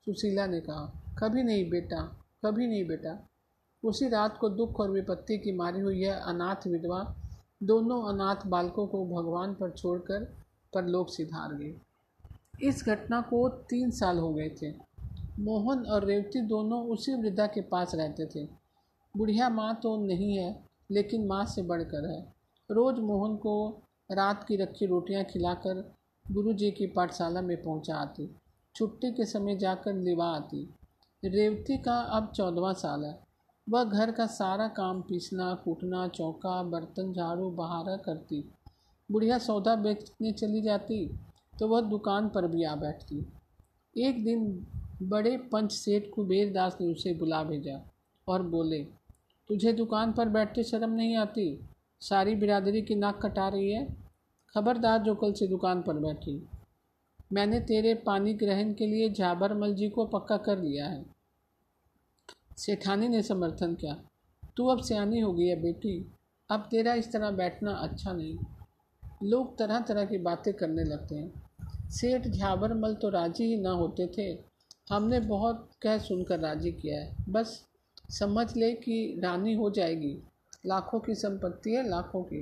सुशीला ने कहा, कभी नहीं बेटा, कभी नहीं बेटा। उसी रात को दुख और विपत्ति की मारी हुई यह अनाथ विधवा दोनों अनाथ बालकों को भगवान पर छोड़कर परलोक सिधार गई। इस घटना को तीन साल हो गए थे। मोहन और रेवती दोनों उसी वृद्धा के पास रहते थे। बुढ़िया माँ तो नहीं है, लेकिन माँ से बढ़कर है। रोज़ मोहन को रात की रखी रोटियाँ खिलाकर गुरुजी की पाठशाला में पहुँचा आती, छुट्टी के समय जाकर लिवा आती। रेवती का अब चौदहवां साल है। वह घर का सारा काम पीसना, कूटना, चौका, बर्तन झाड़ू बहारा करती। बुढ़िया सौदा बेचने चली जाती तो वह दुकान पर भी आ बैठती। एक दिन बड़े पंच सेठ कुबेरदास ने उसे बुला भेजा और बोले, तुझे दुकान पर बैठते शर्म नहीं आती? सारी बिरादरी की नाक कटा रही है। खबरदार जो कल से दुकान पर बैठी। मैंने तेरे पानी ग्रहण के लिए झाबरमल जी को पक्का कर लिया है। सेठानी ने समर्थन किया, तू अब सियानी हो गई है बेटी, अब तेरा इस तरह बैठना अच्छा नहीं। लोग तरह तरह की बातें करने लगते हैं। सेठ झाबरमल तो राजी ही ना होते थे। हमने बहुत कह सुनकर राजी किया है, बस समझ ले कि रानी हो जाएगी। लाखों की संपत्ति है, लाखों की।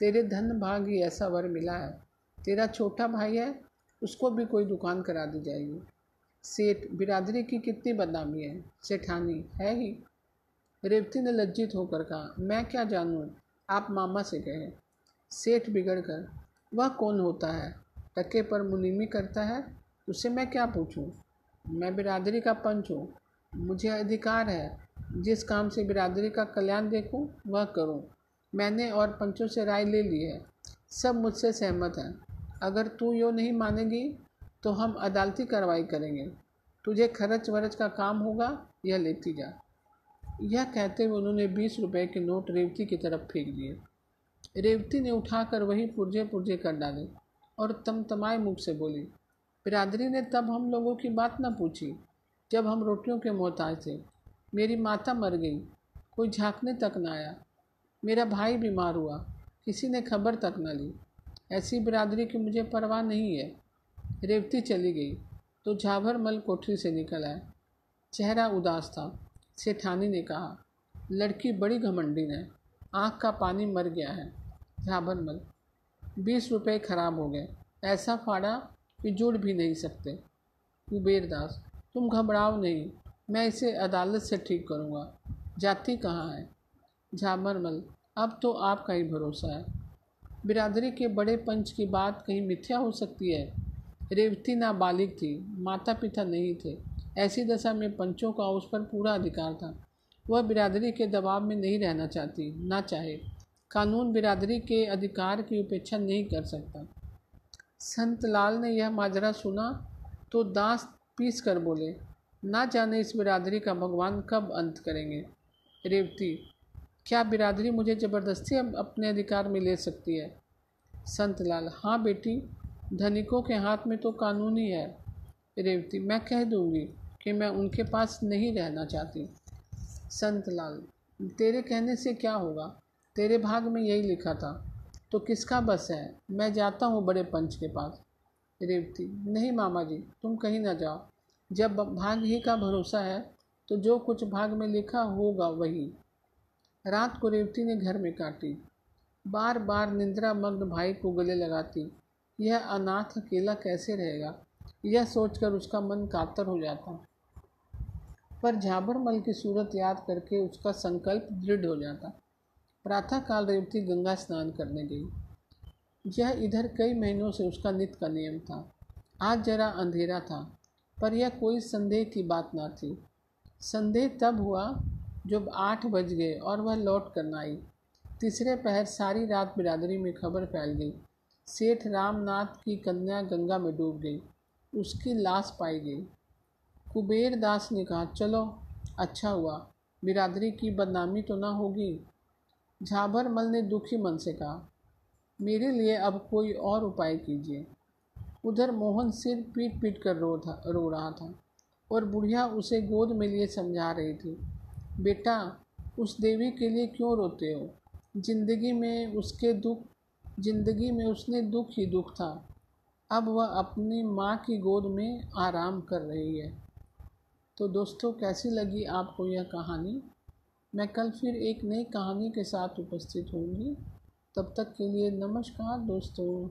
तेरे धन भाग ही ऐसा वर मिला है। तेरा छोटा भाई है, उसको भी कोई दुकान करा दी जाएगी। सेठ, बिरादरी की कितनी बदनामी है। सेठानी, है ही। रेवती ने लज्जित होकर कहा, मैं क्या जानूँ, आप मामा से कहे। सेठ बिगड़ कर, वह कौन होता है, टके पर मुनीमी करता है, उसे मैं क्या पूछूँ? मैं बिरादरी का पंच हूँ, मुझे अधिकार है, जिस काम से बिरादरी का कल्याण देखूं वह करूं। मैंने और पंचों से राय ले ली है, सब मुझसे सहमत हैं। अगर तू यो नहीं मानेगी तो हम अदालती कार्रवाई करेंगे। तुझे खर्च वर्च का काम होगा, यह लेती जा। यह कहते हुए उन्होंने बीस रुपए के नोट रेवती की तरफ फेंक दिए। रेवती ने उठाकर वही पुर्जे पुर्जे कर डाले और तमतमाए मुख से बोली, बिरादरी ने तब हम लोगों की बात न पूछी जब हम रोटियों के मोहताज थे। मेरी माता मर गई, कोई झांकने तक न आया। मेरा भाई बीमार हुआ, किसी ने खबर तक न ली। ऐसी बिरादरी की मुझे परवाह नहीं है। रेवती चली गई तो झाबरमल कोठरी से निकल आए। चेहरा उदास था। सेठानी ने कहा, लड़की बड़ी घमंडी है, आँख का पानी मर गया है। झाबरमल, बीस रुपये खराब हो गए, ऐसा फाड़ा कि जुड़ भी नहीं सकते। कुबेरदास, तुम घबराओ नहीं, मैं इसे अदालत से ठीक करूँगा। जाति कहाँ है? झाबरमल, अब तो आपका ही भरोसा है। बिरादरी के बड़े पंच की बात कहीं मिथ्या हो सकती है? रेवती नाबालिग थी, माता पिता नहीं थे। ऐसी दशा में पंचों का उस पर पूरा अधिकार था। वह बिरादरी के दबाव में नहीं रहना चाहती, ना चाहे। कानून बिरादरी के अधिकार की उपेक्षा नहीं कर सकता। संत लाल ने यह माजरा सुना तो दांत पीस कर बोले, ना जाने इस बिरादरी का भगवान कब अंत करेंगे। रेवती, क्या बिरादरी मुझे ज़बरदस्ती अपने अधिकार में ले सकती है? संत लाल, हाँ बेटी, धनिकों के हाथ में तो कानून ही है। रेवती, मैं कह दूँगी कि मैं उनके पास नहीं रहना चाहती। संत लाल, तेरे कहने से क्या होगा, तेरे भाग में यही लिखा था, तो किसका बस है। मैं जाता हूँ बड़े पंच के पास। रेवती, नहीं मामा जी, तुम कहीं ना जाओ। जब भाग ही का भरोसा है तो जो कुछ भाग में लिखा होगा वही। रात को रेवती ने घर में काटी। बार बार निंद्रा मग्न भाई को गले लगाती। यह अनाथ अकेला कैसे रहेगा, यह सोचकर उसका मन कातर हो जाता। पर झाबरमल की सूरत याद करके उसका संकल्प दृढ़ हो जाता। प्रातःकाल रेवती गंगा स्नान करने गई। यह इधर कई महीनों से उसका नित्य का नियम था। आज जरा अंधेरा था, पर यह कोई संदेह की बात ना थी। संदेह तब हुआ जब आठ बज गए और वह लौट कर आई। तीसरे पहर सारी रात बिरादरी में खबर फैल गई। सेठ रामनाथ की कन्या गंगा में डूब गई, उसकी लाश पाई गई। कुबेरदास ने कहा, चलो अच्छा हुआ, बिरादरी की बदनामी तो ना होगी। झाबरमल ने दुखी मन से कहा, मेरे लिए अब कोई और उपाय कीजिए। उधर मोहन सिर पीट पीट कर रो था रो रहा था और बुढ़िया उसे गोद में लिए समझा रही थी, बेटा उस देवी के लिए क्यों रोते हो। जिंदगी में उसके दुख जिंदगी में उसने दुख ही दुख था। अब वह अपनी माँ की गोद में आराम कर रही है। तो दोस्तों, कैसी लगी आपको यह कहानी। मैं कल फिर एक नई कहानी के साथ उपस्थित होंगी। तब तक के लिए नमस्कार दोस्तों।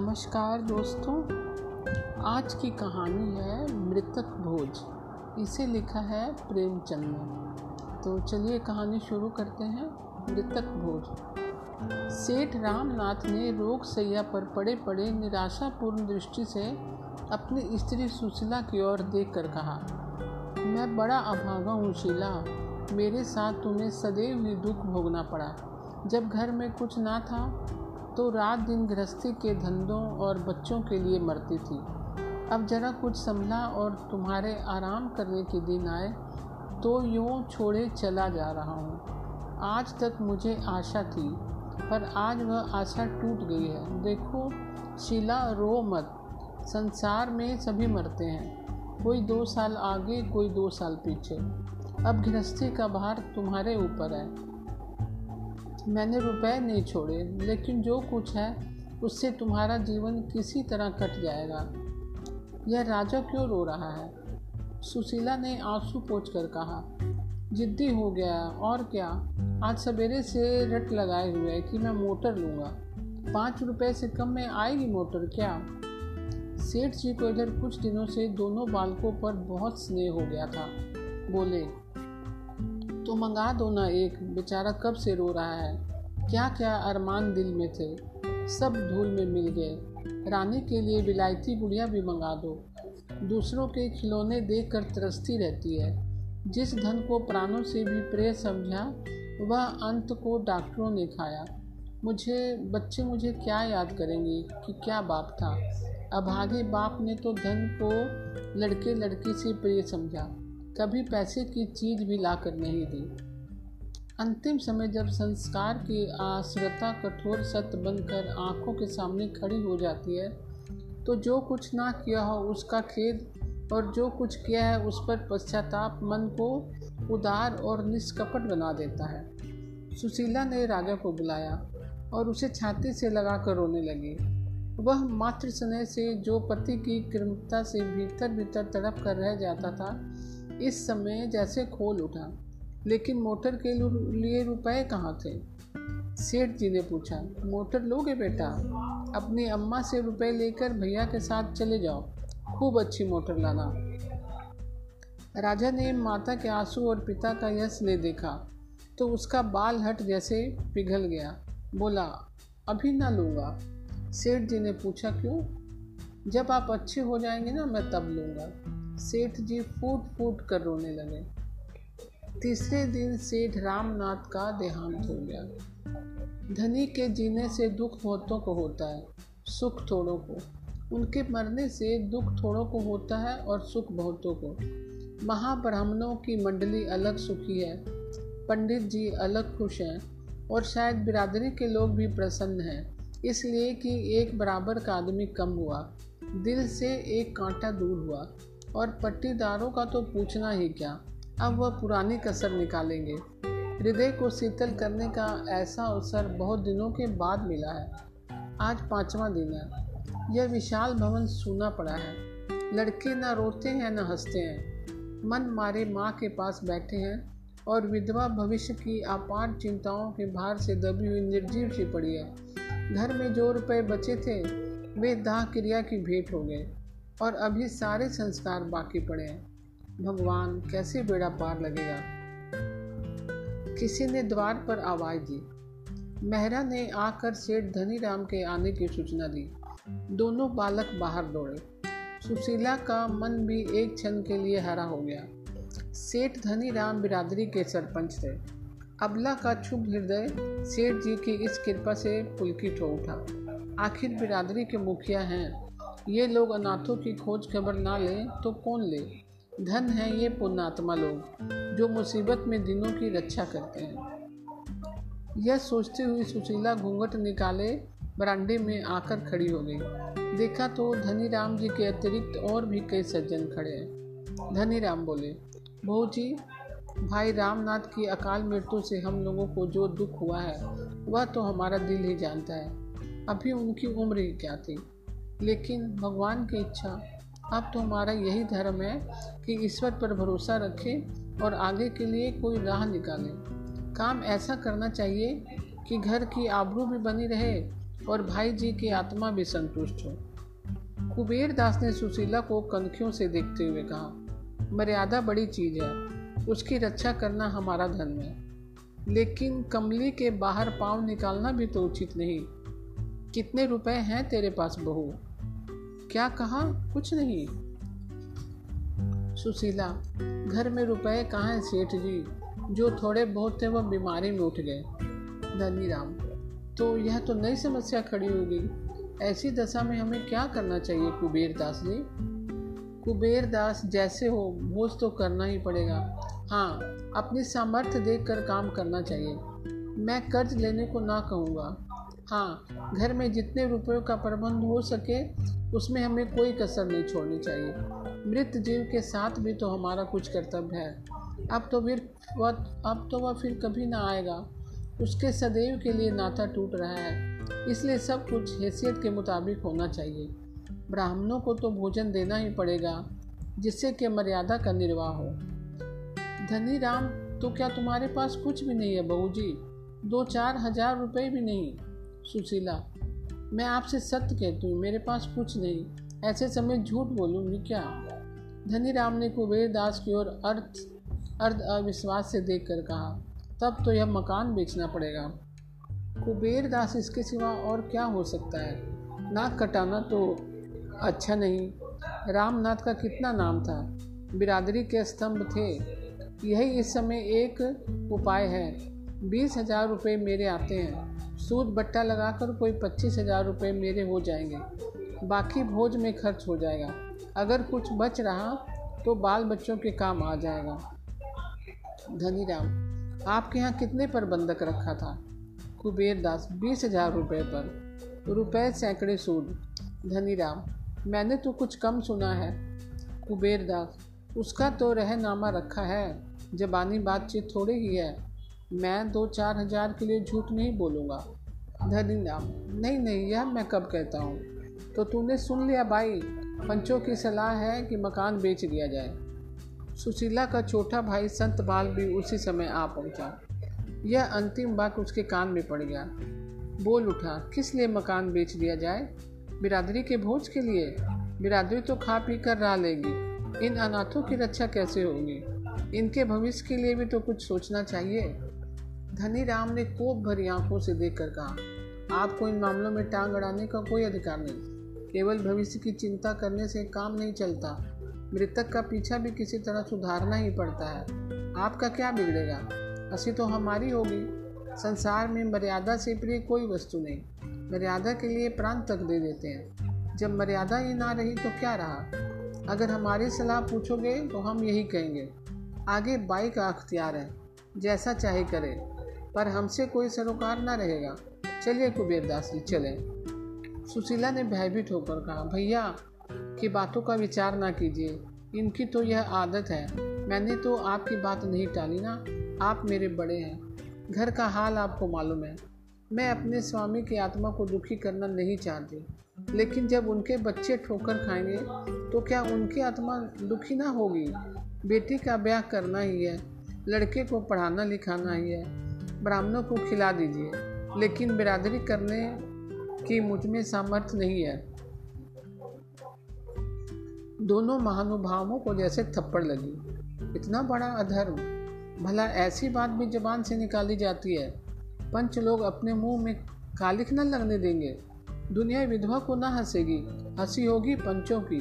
नमस्कार दोस्तों, आज की कहानी है मृतक भोज। इसे लिखा है प्रेमचंद ने। तो चलिए कहानी शुरू करते हैं। मृतक भोज। सेठ रामनाथ ने रोग सैया पर पड़े पड़े निराशापूर्ण दृष्टि से अपनी स्त्री सुशीला की ओर देखकर कहा, मैं बड़ा अभागा हूँ शीला, मेरे साथ तुम्हें सदैव ही दुख भोगना पड़ा। जब घर में कुछ ना था तो रात दिन गृहस्थी के धंधों और बच्चों के लिए मरती थी। अब जरा कुछ संभला और तुम्हारे आराम करने के दिन आए तो यूँ छोड़े चला जा रहा हूँ। आज तक मुझे आशा थी, पर आज वह आशा टूट गई है। देखो शीला, रो मत, संसार में सभी मरते हैं, कोई दो साल आगे कोई दो साल पीछे। अब गृहस्थी का भार तुम्हारे ऊपर है। मैंने रुपए नहीं छोड़े, लेकिन जो कुछ है उससे तुम्हारा जीवन किसी तरह कट जाएगा। यह राजा क्यों रो रहा है? सुशीला ने आंसू पोंछकर कहा, जिद्दी हो गया और क्या, आज सवेरे से रट लगाए हुए है कि मैं मोटर लूँगा। पाँच रुपए से कम में आएगी मोटर क्या। सेठ जी को इधर कुछ दिनों से दोनों बालकों पर बहुत स्नेह हो गया था। बोले, तो मंगा दो ना एक, बेचारा कब से रो रहा है। क्या क्या अरमान दिल में थे, सब धूल में मिल गए। रानी के लिए विलायती गुड़िया भी मंगा दो। दूसरों के खिलौने देखकर तरसती रहती है। जिस धन को प्राणों से भी प्रिय समझा, वह अंत को डॉक्टरों ने खाया। मुझे बच्चे मुझे क्या याद करेंगे कि क्या बाप था। अभागे बाप ने तो धन को लड़के लड़की से प्रिय समझा, कभी पैसे की चीज़ भी लाकर नहीं दी। अंतिम समय जब संस्कार की आश्रता कठोर सत्य बनकर आंखों के सामने खड़ी हो जाती है, तो जो कुछ ना किया हो उसका खेद और जो कुछ किया है उस पर पश्चाताप मन को उदार और निष्कपट बना देता है। सुशीला ने राघव को बुलाया और उसे छाती से लगाकर रोने लगी। वह मातृ स्नेह से, जो पति की कृपणता से भीतर भीतर तड़प कर रह जाता था, इस समय जैसे खोल उठा। लेकिन मोटर के लिए रुपए कहाँ थे? सेठ जी ने पूछा। मोटर लोगे बेटा? अपनी अम्मा से रुपए लेकर भैया के साथ चले जाओ, खूब अच्छी मोटर लाना। राजा ने माता के आंसू और पिता का यह स्नेह देखा तो उसका बाल हट जैसे पिघल गया। बोला, अभी ना लूँगा। सेठ जी ने पूछा, क्यों? जब आप अच्छे हो जाएंगे ना, मैं तब लूँगा। सेठ जी फूट फूट कर रोने लगे। तीसरे दिन सेठ रामनाथ का देहांत हो गया। धनी के जीने से दुख बहुतों को होता है, सुख थोड़ों को। उनके मरने से दुख थोड़ों को होता है और सुख बहुतों को। महाब्राह्मणों की मंडली अलग सुखी है, पंडित जी अलग खुश हैं, और शायद बिरादरी के लोग भी प्रसन्न हैं, इसलिए कि एक बराबर का आदमी कम हुआ, दिल से एक कांटा दूर हुआ। और पट्टीदारों का तो पूछना ही क्या, अब वह पुरानी कसर निकालेंगे। हृदय को शीतल करने का ऐसा अवसर बहुत दिनों के बाद मिला है। आज पाँचवां दिन है। यह विशाल भवन सूना पड़ा है। लड़के न रोते हैं न हंसते हैं, मन मारे माँ के पास बैठे हैं और विधवा भविष्य की अपार चिंताओं के भार से दबी हुई निर्जीव सी पड़ी है। घर में जो रुपए बचे थे वे दाह क्रिया की भेंट हो गए और अभी सारे संस्कार बाकी पड़े हैं। भगवान, कैसे बेड़ा पार लगेगा। किसी ने द्वार पर आवाज़ दी। मेहरा ने आकर सेठ धनीराम के आने की सूचना दी। दोनों बालक बाहर दौड़े। सुशीला का मन भी एक क्षण के लिए हरा हो गया। सेठ धनीराम बिरादरी के सरपंच थे। अबला का क्षुभ हृदय सेठ जी की इस कृपा से पुलकित हो उठा। आखिर बिरादरी के मुखिया हैं, ये लोग अनाथों की खोज खबर ना लें तो कौन ले। धन है ये पुण्यात्मा लोग, जो मुसीबत में दिनों की रक्षा करते हैं। यह सोचते हुए सुशीला घूंघट निकाले बरामदे में आकर खड़ी हो गई। देखा तो धनीराम जी के अतिरिक्त और भी कई सज्जन खड़े हैं। धनीराम बोले, बहू जी, भाई रामनाथ की अकाल मृत्यु से हम लोगों को जो दुख हुआ है वह तो हमारा दिल ही जानता है। अभी उनकी उम्र ही क्या थी, लेकिन भगवान की इच्छा। अब तो हमारा यही धर्म है कि ईश्वर पर भरोसा रखें और आगे के लिए कोई राह निकालें। काम ऐसा करना चाहिए कि घर की आबरू भी बनी रहे और भाई जी की आत्मा भी संतुष्ट हो। कुबेरदास ने सुशीला को कनखियों से देखते हुए कहा, मर्यादा बड़ी चीज़ है, उसकी रक्षा करना हमारा धर्म है, लेकिन कमली के बाहर पाँव निकालना भी तो उचित नहीं। कितने रुपए हैं तेरे पास बहू? क्या कहा? कुछ नहीं। सुशीला, घर में रुपए कहाँ हैं सेठ जी? जो थोड़े बहुत थे वह बीमारी में उठ गए। धनीराम, तो यह तो नई समस्या खड़ी हो गई। ऐसी दशा में हमें क्या करना चाहिए कुबेरदास जी? कुबेरदास, जैसे हो बोझ तो करना ही पड़ेगा। हाँ, अपनी सामर्थ्य देखकर काम करना चाहिए। मैं कर्ज लेने को ना कहूँगा। हाँ, घर में जितने रुपयों का प्रबंध हो सके उसमें हमें कोई कसर नहीं छोड़नी चाहिए। मृत जीव के साथ भी तो हमारा कुछ कर्तव्य है। अब तो फिर वह अब तो वह फिर कभी ना आएगा। उसके सदैव के लिए नाता टूट रहा है, इसलिए सब कुछ हैसियत के मुताबिक होना चाहिए। ब्राह्मणों को तो भोजन देना ही पड़ेगा, जिससे कि मर्यादा का निर्वाह हो। धनीराम, तो क्या तुम्हारे पास कुछ भी नहीं है बहू जी? दो चार हजार रुपये भी नहीं? सुशीला, मैं आपसे सत्य कहती हूँ, मेरे पास कुछ नहीं। ऐसे समय झूठ बोलूँगी क्या? धनीराम ने कुबेरदास की ओर अर्थ अर्ध अविश्वास से देखकर कहा, तब तो यह मकान बेचना पड़ेगा। कुबेरदास, इसके सिवा और क्या हो सकता है? नाक कटाना तो अच्छा नहीं। रामनाथ का कितना नाम था, बिरादरी के स्तंभ थे। यही इस समय एक उपाय है। बीस हजार रुपये मेरे आते हैं, सूद बट्टा लगाकर कोई पच्चीस हजार रुपये मेरे हो जाएंगे, बाकी भोज में खर्च हो जाएगा। अगर कुछ बच रहा तो बाल बच्चों के काम आ जाएगा। धनीराम, आपके यहाँ कितने पर बंधक रखा था? कुबेरदास, बीस हजार रुपये पर, रुपये सैकड़े सूद। धनीराम, मैंने तो कुछ कम सुना है। कुबेरदास, उसका तो रहनामा रखा है, जबानी बातचीत थोड़ी ही है। मैं दो चार हजार के लिए झूठ नहीं बोलूँगा। धनीराम, नहीं नहीं, यह मैं कब कहता हूँ। तो तूने सुन लिया भाई, पंचों की सलाह है कि मकान बेच दिया जाए। सुशीला का छोटा भाई संत पाल भी उसी समय आ पहुँचा। यह अंतिम वाक्य उसके कान में पड़ गया। बोल उठा, किस लिए मकान बेच दिया जाए? बिरादरी के भोज के लिए? बिरादरी तो खा पी कर रहा लेगी, इन अनाथों की रक्षा कैसे होगी? इनके भविष्य के लिए भी तो कुछ सोचना चाहिए। धनीराम ने कोप भरी आंखों से देखकर कहा, आपको इन मामलों में टांग अड़ाने का कोई अधिकार नहीं। केवल भविष्य की चिंता करने से काम नहीं चलता, मृतक का पीछा भी किसी तरह सुधारना ही पड़ता है। आपका क्या बिगड़ेगा? हंसी तो हमारी होगी। संसार में मर्यादा से प्रिय कोई वस्तु नहीं। मर्यादा के लिए प्राण तक दे देते हैं। जब मर्यादा ही ना रही तो क्या रहा? अगर हमारी सलाह पूछोगे तो हम यही कहेंगे, आगे बाई का अख्तियार है, जैसा चाहे करें, पर हमसे कोई सरोकार ना रहेगा। चलिए कुबेरदास जी चलें। सुशीला ने भयभीत होकर कहा, भैया की बातों का विचार ना कीजिए, इनकी तो यह आदत है। मैंने तो आपकी बात नहीं टाली ना, आप मेरे बड़े हैं, घर का हाल आपको मालूम है। मैं अपने स्वामी की आत्मा को दुखी करना नहीं चाहती, लेकिन जब उनके बच्चे ठोकर खाएंगे तो क्या उनकी आत्मा दुखी ना होगी? बेटी का ब्याह करना ही है, लड़के को पढ़ाना लिखाना ही है। ब्राह्मणों को खिला दीजिए, लेकिन बिरादरी करने की मुझ में सामर्थ्य नहीं है। दोनों महानुभावों को जैसे थप्पड़ लगी। इतना बड़ा अधर्म, भला ऐसी बात भी जबान से निकाली जाती है? पंच लोग अपने मुंह में कालिख न लगने देंगे। दुनिया विधवा को ना हंसेगी, हंसी होगी पंचों की।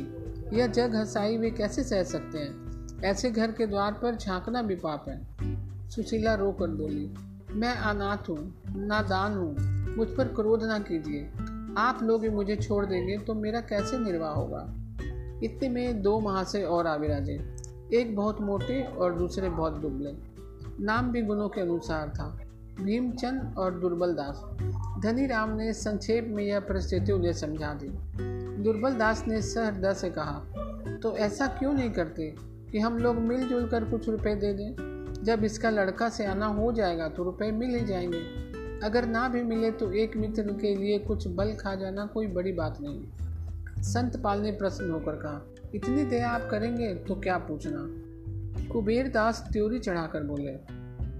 यह जग हंसाई वे कैसे सह सकते हैं? ऐसे घर के द्वार पर झांकना भी पाप है। सुशीला रो कर बोली, मैं अनाथ हूँ, नादान हूँ, मुझ पर क्रोध ना कीजिए। आप लोग ही मुझे छोड़ देंगे तो मेरा कैसे निर्वाह होगा? इतने में दो महाशय और आ विराजे, एक बहुत मोटे और दूसरे बहुत दुबले। नाम भी गुणों के अनुसार था, भीमचंद और दुर्बलदास। धनीराम ने संक्षेप में यह परिस्थिति उन्हें समझा दी। दुर्बलदास ने सहृदय से कहा, तो ऐसा क्यों नहीं करते कि हम लोग मिलजुल कर कुछ रुपए दे दें? जब इसका लड़का से आना हो जाएगा तो रुपए मिल ही जाएंगे। अगर ना भी मिले तो एक मित्र के लिए कुछ बल खा जाना कोई बड़ी बात नहीं। संत पाल ने प्रसन्न होकर कहा, इतनी दया आप करेंगे तो क्या पूछना। कुबेरदास त्योरी चढ़ाकर बोले,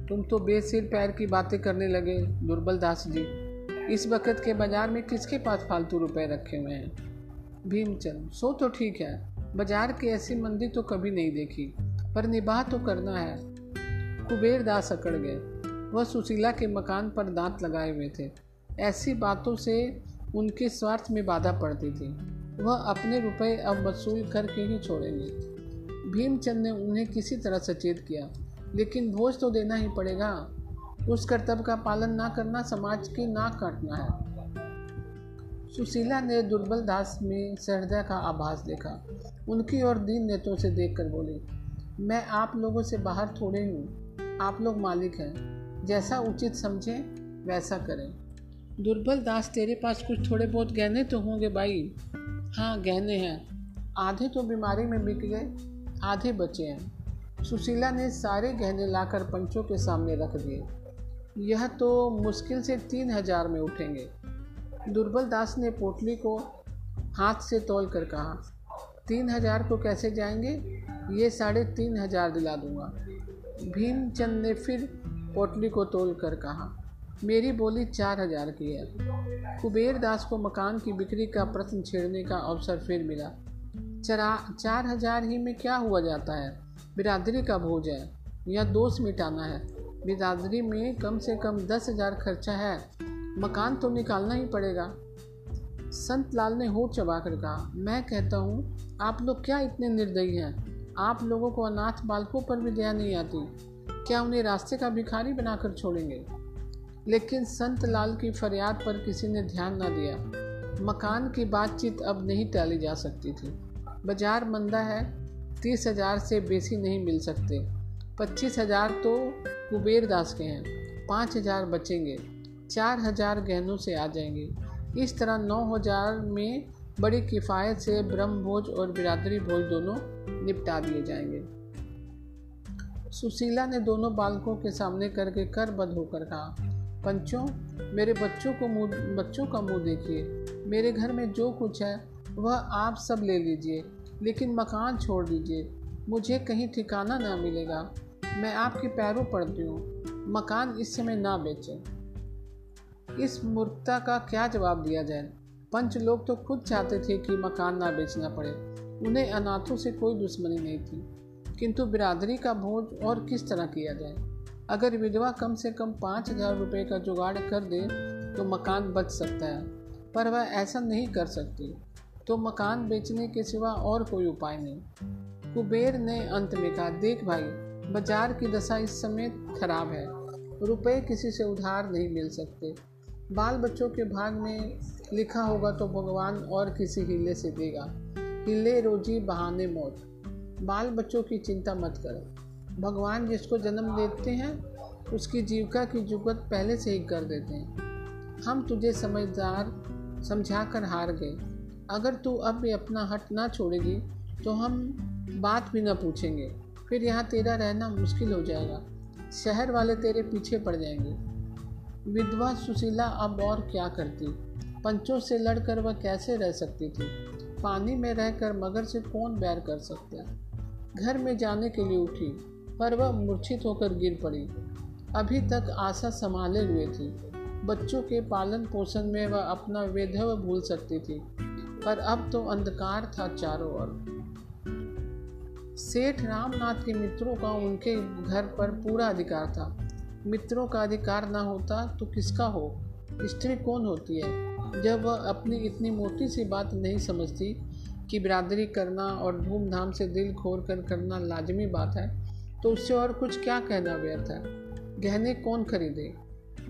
तुम तो बेसिर पैर की बातें करने लगे दुर्बलदास जी। इस वक्त के बाजार में किसके पास फालतू रुपए रखे हुए हैं? भीमचंद, सो तो ठीक है, बाजार की ऐसी मंदी तो कभी नहीं देखी, पर निबाह तो करना है। कुबेरदास अकड़ गए। वह सुशीला के मकान पर दांत लगाए हुए थे। ऐसी बातों से उनके स्वार्थ में बाधा पड़ती थी। वह अपने रुपए अब वसूल करके ही छोड़ेंगे। भीमचंद ने उन्हें किसी तरह सचेत किया, लेकिन भोज तो देना ही पड़ेगा। उस कर्तव्य का पालन ना करना समाज की नाक काटना है। सुशीला ने दुर्बलदास में सहृदय का आभास देखा। उनकी ओर दीन नेत्रों से देखकर बोली, मैं आप लोगों से बाहर थोड़े हूँ, आप लोग मालिक हैं, जैसा उचित समझें वैसा करें। दुर्बलदास, तेरे पास कुछ थोड़े बहुत गहने तो होंगे भाई? हाँ गहने हैं, आधे तो बीमारी में बिक गए, आधे बचे हैं। सुशीला ने सारे गहने लाकर पंचों के सामने रख दिए। यह तो मुश्किल से तीन हजार में उठेंगे। दुर्बलदास ने पोटली को हाथ से तोल कर कहा, तीन हजार को कैसे जाएंगे, ये साढ़े तीन हजार दिला दूँगा। भीमचंद ने फिर पोटली को तोल कर कहा, मेरी बोली चार हजार की है। कुबेरदास को मकान की बिक्री का प्रश्न छेड़ने का अवसर फिर मिला। चरा चार हजार ही में क्या हुआ जाता है? बिरादरी का भोज है, यह दोष मिटाना है। बिरादरी में कम से कम दस हजार खर्चा है, मकान तो निकालना ही पड़ेगा। संत लाल ने होंठ चबाकर कहा, मैं कहता हूँ आप लोग क्या इतने निर्दयी हैं? आप लोगों को अनाथ बालकों पर भी दया नहीं आती, क्या उन्हें रास्ते का भिखारी बनाकर छोड़ेंगे? लेकिन संत लाल की फरियाद पर किसी ने ध्यान ना दिया। मकान की बातचीत अब नहीं टाली जा सकती थी। बाजार मंदा है, तीस हजार से बेसी नहीं मिल सकते। पच्चीस हजार तो कुबेरदास के हैं, पाँच हजार बचेंगे, चार हजार गहनों से आ जाएंगे। इस तरह नौ हजार में बड़ी किफ़ायत से ब्रह्मभोज और बिरादरी भोज दोनों निपटा दिए जाएंगे। सुशीला ने दोनों बालकों के सामने करके करबद्ध होकर कहा, पंचों, मेरे बच्चों को मुँह बच्चों का मुँह देखिए। मेरे घर में जो कुछ है वह आप सब ले लीजिए, लेकिन मकान छोड़ दीजिए। मुझे कहीं ठिकाना ना मिलेगा। मैं आपके पैरों पड़ती हूँ, मकान इस समय ना बेचें। इस मूर्खता का क्या जवाब दिया जाए। पंच लोग तो खुद चाहते थे कि मकान ना बेचना पड़े, उन्हें अनाथों से कोई दुश्मनी नहीं थी, किंतु बिरादरी का भोज और किस तरह किया जाए। अगर विधवा कम से कम पाँच हजार रुपये का जुगाड़ कर दे तो मकान बच सकता है, पर वह ऐसा नहीं कर सकती, तो मकान बेचने के सिवा और कोई उपाय नहीं। कुबेर ने अंत में कहा, देख भाई, बाजार की दशा इस समय खराब है, रुपए किसी से उधार नहीं मिल सकते। बाल बच्चों के भाग में लिखा होगा तो भगवान और किसी हीले से देगा। हीले रोजी बहाने मौत। बाल बच्चों की चिंता मत करो, भगवान जिसको जन्म देते हैं उसकी जीविका की जुगत पहले से ही कर देते हैं। हम तुझे समझदार समझा कर हार गए। अगर तू अब भी अपना हट ना छोड़ेगी तो हम बात भी ना पूछेंगे, फिर यहाँ तेरा रहना मुश्किल हो जाएगा, शहर वाले तेरे पीछे पड़ जाएंगे। विधवा सुशीला अब और क्या करती। पंचों से लड़कर वह कैसे रह सकती थी। पानी में रहकर मगर से कौन बैर कर सकता है। घर में जाने के लिए उठी, पर वह मूर्छित होकर गिर पड़ी। अभी तक आशा संभाले हुए थी, बच्चों के पालन पोषण में वह अपना वैधव्य भूल सकती थी, पर अब तो अंधकार था चारों ओर। सेठ रामनाथ के मित्रों का उनके घर पर पूरा अधिकार था। मित्रों का अधिकार ना होता तो किसका हो। स्त्री कौन होती है जब वह अपनी इतनी मोटी सी बात नहीं समझती कि बिरादरी करना और धूमधाम से दिल खोल कर करना लाजमी बात है, तो उससे और कुछ क्या कहना व्यर्थ है। गहने कौन खरीदे।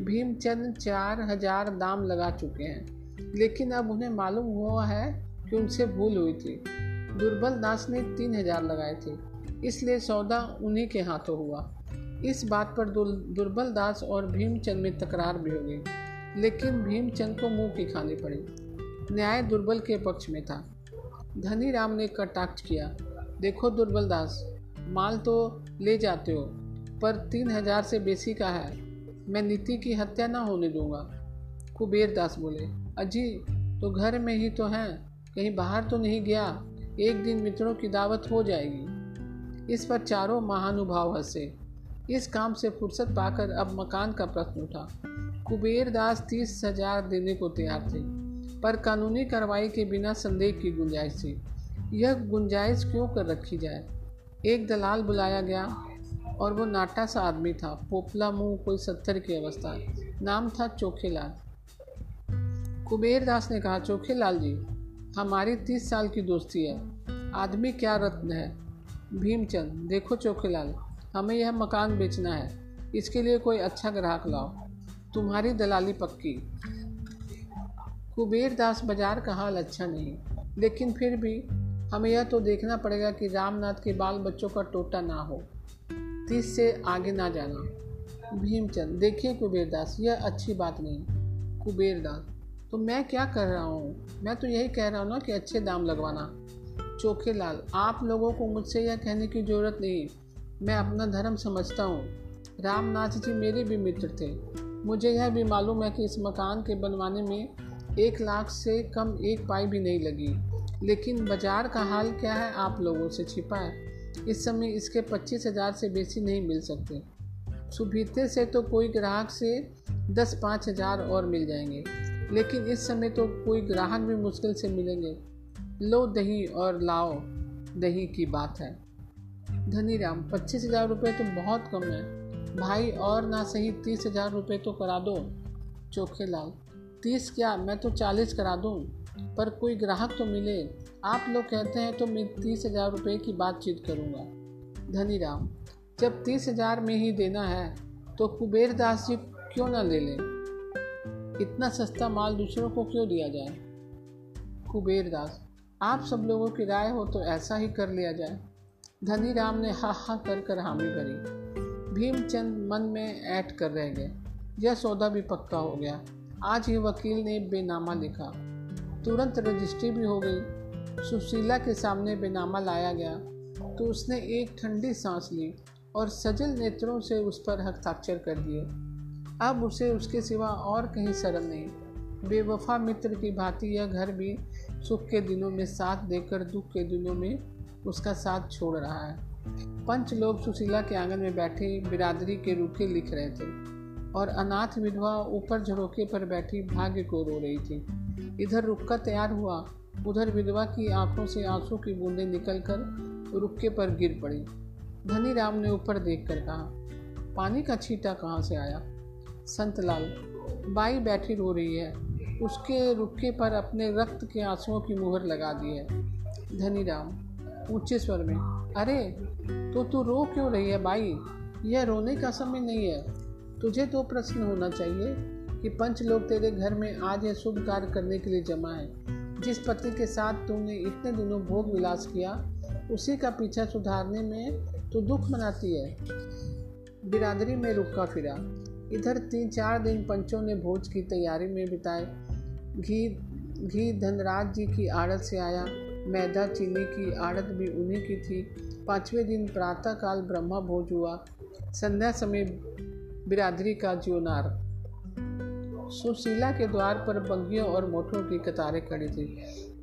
भीमचंद चार हजार दाम लगा चुके हैं, लेकिन अब उन्हें मालूम हुआ है कि उनसे भूल हुई थी। दुर्बलदास ने तीन हजार लगाए थे, इसलिए सौदा उन्हीं के हाथों हुआ। इस बात पर दुर्बलदास और भीमचंद में तकरार भी हो गई, लेकिन भीमचंद को मुंह की खानी पड़ी। न्याय दुर्बल के पक्ष में था। धनीराम ने कटाक्ष किया, देखो दुर्बलदास, माल तो ले जाते हो, पर तीन हजार से बेसी का है। मैं नीति की हत्या ना होने दूंगा। कुबेरदास बोले, अजी तो घर में ही तो हैं, कहीं बाहर तो नहीं गया। एक दिन मित्रों की दावत हो जाएगी। इस पर चारों महानुभाव हंसे। इस काम से फुर्सत पाकर अब मकान का प्रश्न उठा। कुबेरदास तीस हजार देने को तैयार थे, पर कानूनी कार्रवाई के बिना संदेह की गुंजाइश थी। यह गुंजाइश क्यों कर रखी जाए। एक दलाल बुलाया गया और वो नाटा सा आदमी था, पोपला मुंह, कोई सत्तर की अवस्था। नाम था चोखेलाल। कुबेरदास ने कहा, चोखेलाल जी, हमारी तीस साल की दोस्ती है, आदमी क्या रत्न है। भीमचंद, देखो चोखेलाल, हमें यह मकान बेचना है, इसके लिए कोई अच्छा ग्राहक लाओ, तुम्हारी दलाली पक्की। कुबेरदास, बाजार का हाल अच्छा नहीं, लेकिन फिर भी हमें यह तो देखना पड़ेगा कि रामनाथ के बाल बच्चों का टोटा ना हो, तीस से आगे ना जाना। भीमचंद, देखिए कुबेरदास, यह अच्छी बात नहीं। कुबेरदास, तो मैं क्या कर रहा हूँ, मैं तो यही कह रहा हूँ ना कि अच्छे दाम लगवाना। चोखेलाल, आप लोगों को मुझसे यह कहने की ज़रूरत नहीं, मैं अपना धर्म समझता हूँ। रामनाथ जी मेरे भी मित्र थे, मुझे यह भी मालूम है कि इस मकान के बनवाने में एक लाख से कम एक पाई भी नहीं लगी, लेकिन बाजार का हाल क्या है आप लोगों से छिपा है। इस समय इसके पच्चीस हज़ार से बेसी नहीं मिल सकते। सुबीते से तो कोई ग्राहक से दस पाँच हज़ार और मिल जाएंगे, लेकिन इस समय तो कोई ग्राहक भी मुश्किल से मिलेंगे। लो दही और लाओ दही की बात है। धनीराम, पच्चीस हजार रुपये तो बहुत कम है भाई, और ना सही तीस हजार रुपये तो करा दो। चोखेलाल, तीस क्या, मैं तो चालीस करा दूँ, पर कोई ग्राहक तो मिले। आप लोग कहते हैं तो मैं तीस हजार रुपये की बातचीत करूँगा। धनीराम, जब तीस हजार में ही देना है तो कुबेरदास जी क्यों ना ले लें, इतना सस्ता माल दूसरों को क्यों दिया जाए। कुबेरदास, आप सब लोगों की राय हो तो ऐसा ही कर लिया जाए। धनीराम ने हा हा कर कर हामी भरी। भीमचंद मन में ऐठ कर रह गए। यह सौदा भी पक्का हो गया। आज ही वकील ने बेनामा लिखा, तुरंत रजिस्ट्री भी हो गई। सुशीला के सामने बेनामा लाया गया तो उसने एक ठंडी सांस ली और सजल नेत्रों से उस पर हस्ताक्षर कर दिए। अब उसे उसके सिवा और कहीं शर्म नहीं। बेवफा मित्र की भांति यह घर भी सुख के दिनों में साथ देकर दुख के दिनों में उसका साथ छोड़ रहा है। पंच लोग सुशीला के आंगन में बैठे बिरादरी के रुके लिख रहे थे और अनाथ विधवा ऊपर झरोके पर बैठी भाग्य को रो रही थी। इधर रुक्का तैयार हुआ, उधर विधवा की आंखों से आंसू की बूंदें निकलकर रुक्के पर गिर पड़ी। धनीराम ने ऊपर देखकर कहा, पानी का छींटा कहाँ से आया? संत लाल, बाई बैठी रो रही है, उसके रुक्के पर अपने रक्त के आंसुओं की मुहर लगा दी है। धनीराम ऊंचे स्वर में, अरे तो तू रो क्यों रही है बाई? यह रोने का समय नहीं है। तुझे तो प्रश्न होना चाहिए कि पंच लोग तेरे घर में आज यह शुभ कार्य करने के लिए जमा है। जिस पति के साथ तुमने इतने दिनों भोग विलास किया, उसी का पीछा सुधारने में तो दुख मनाती है। बिरादरी में रुका फिरा। इधर तीन चार दिन पंचों ने भोज की तैयारी में बिताए। घी घी धनराज जी की आड़त से आया, मैदा चीनी की आड़त भी उन्हीं की थी। पाँचवें दिन प्रातःकाल ब्रह्मा भोज हुआ। संध्या समय बिरादरी का ज्योनार। सुशीला के द्वार पर बंगियों और मोटरों की कतारें खड़ी थी।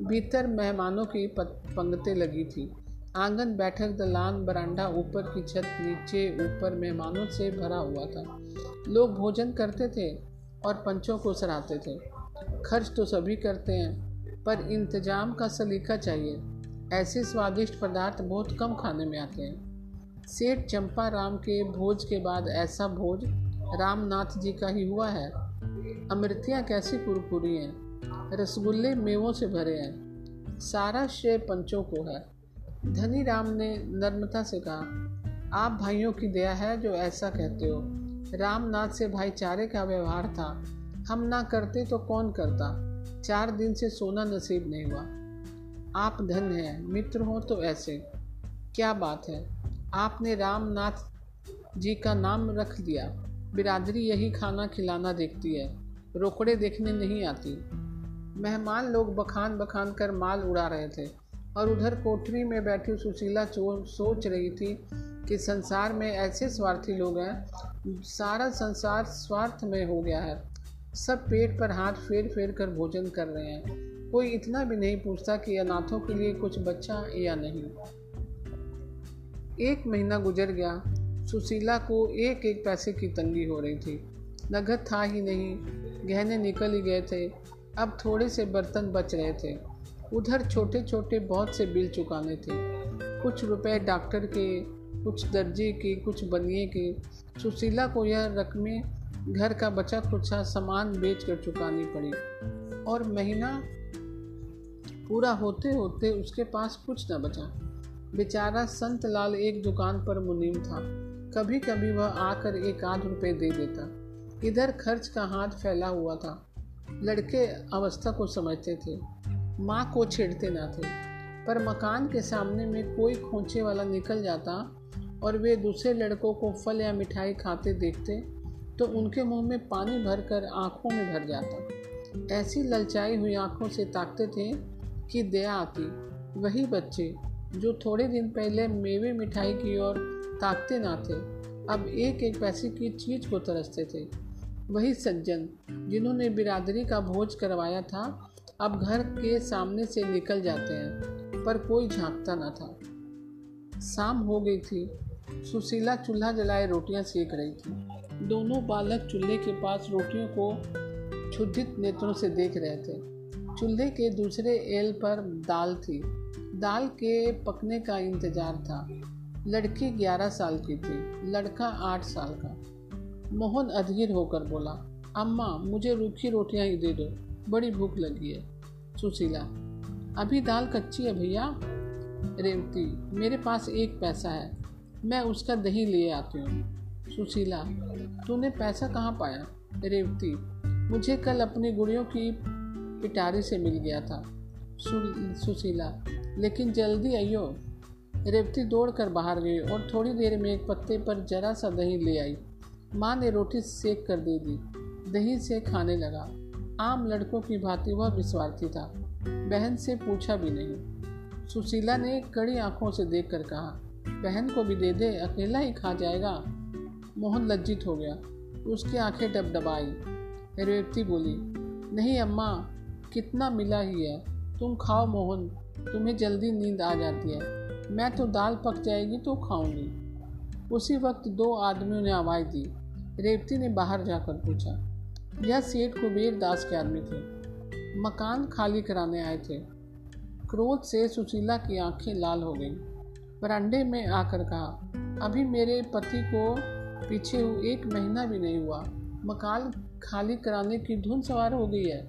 भीतर मेहमानों की पंगतें लगी थी। आंगन, बैठक, दलान, बरांडा, ऊपर की छत, नीचे ऊपर मेहमानों से भरा हुआ था। लोग भोजन करते थे और पंचों को सराहते थे। खर्च तो सभी करते हैं, पर इंतजाम का सलीका चाहिए। ऐसे स्वादिष्ट पदार्थ बहुत कम खाने में आते हैं। सेठ चंपा राम के भोज के बाद ऐसा भोज रामनाथ जी का ही हुआ है। अमृतियाँ कैसी कुरकुरी हैं, रसगुल्ले मेवों से भरे हैं। सारा श्रेय पंचों को है। धनीराम ने नर्मता से कहा, आप भाइयों की दया है जो ऐसा कहते हो। रामनाथ से भाईचारे का व्यवहार था। हम ना करते तो कौन करता। चार दिन से सोना नसीब नहीं हुआ। आप धन हैं, मित्र हो तो ऐसे। क्या बात है, आपने रामनाथ जी का नाम रख दिया। बिरादरी यही खाना खिलाना देखती है, रोकड़े देखने नहीं आती। मेहमान लोग बखान बखान कर माल उड़ा रहे थे और उधर कोठरी में बैठी सुशीला सोच रही थी कि संसार में ऐसे स्वार्थी लोग हैं। सारा संसार स्वार्थ में हो गया है। सब पेट पर हाथ फेर फेर कर भोजन कर रहे हैं। कोई इतना भी नहीं पूछता कि अनाथों के लिए कुछ बचा या नहीं। एक महीना गुजर गया। सुशीला को एक एक पैसे की तंगी हो रही थी। नगद था ही नहीं, गहने निकल ही गए थे, अब थोड़े से बर्तन बच रहे थे। उधर छोटे छोटे बहुत से बिल चुकाने थे। कुछ रुपए डॉक्टर के, कुछ दर्जी के, कुछ बनिए के। सुशीला को यह रकमें घर का बचा खुचा सामान बेच कर चुकानी पड़ी और महीना पूरा होते होते उसके पास कुछ न बचा। बेचारा संत लाल एक दुकान पर मुनीम था। कभी कभी वह आकर एक आध रुपये दे देता। इधर खर्च का हाथ फैला हुआ था। लड़के अवस्था को समझते थे, माँ को छेड़ते ना थे, पर मकान के सामने में कोई खोंचे वाला निकल जाता और वे दूसरे लड़कों को फल या मिठाई खाते देखते तो उनके मुंह में पानी भरकर आंखों में भर जाता। ऐसी ललचाई हुई आंखों से ताकते थे कि दया आती। वही बच्चे जो थोड़े दिन पहले मेवे मिठाई की ओर ताकते ना थे, अब एक एक पैसे की चीज़ को तरसते थे। वही सज्जन जिन्होंने बिरादरी का भोज करवाया था, अब घर के सामने से निकल जाते हैं, पर कोई झांकता ना था। शाम हो गई थी। सुशीला चूल्हा जलाए रोटियां सेक रही थी। दोनों बालक चूल्हे के पास रोटियों को क्षुधित नेत्रों से देख रहे थे। चूल्हे के दूसरे एल पर दाल थी। दाल के पकने का इंतज़ार था। लड़की ग्यारह साल की थी, लड़का आठ साल का। मोहन अधीर होकर बोला, अम्मा मुझे रूखी रोटियां ही दे दो, बड़ी भूख लगी है। सुशीला, अभी दाल कच्ची है भैया। रेवती, मेरे पास एक पैसा है, मैं उसका दही ले आती हूँ। सुशीला, तूने पैसा कहाँ पाया? रेवती, मुझे कल अपनी गुड़ियों की पिटारी से मिल गया था। सुशीला, लेकिन जल्दी आइयो। रेवती दौड़कर बाहर गई और थोड़ी देर में एक पत्ते पर जरा सा दही ले आई। माँ ने रोटी सेक कर दे दी। दही से खाने लगा। आम लड़कों की भांति वह विस्वार्थी था। बहन से पूछा भी नहीं। सुशीला ने कड़ी आंखों से देखकर कहा, बहन को भी दे दे, अकेला ही खा जाएगा। मोहन लज्जित हो गया, उसकी आंखें डबडबाई। रेवती बोली, नहीं अम्मा, कितना मिला ही है, तुम खाओ मोहन, तुम्हें जल्दी नींद आ जाती है, मैं तो दाल पक जाएगी तो खाऊंगी। उसी वक्त दो आदमियों ने आवाज़ दी। रेवती ने बाहर जाकर पूछा, यह सेठ कुबेरदास के आदमी थे, मकान खाली कराने आए थे। क्रोध से सुशीला की आंखें लाल हो गईं। बरामदे में आकर कहा, अभी मेरे पति को पीछे एक महीना भी नहीं हुआ, मकान खाली कराने की धुन सवार हो गई है।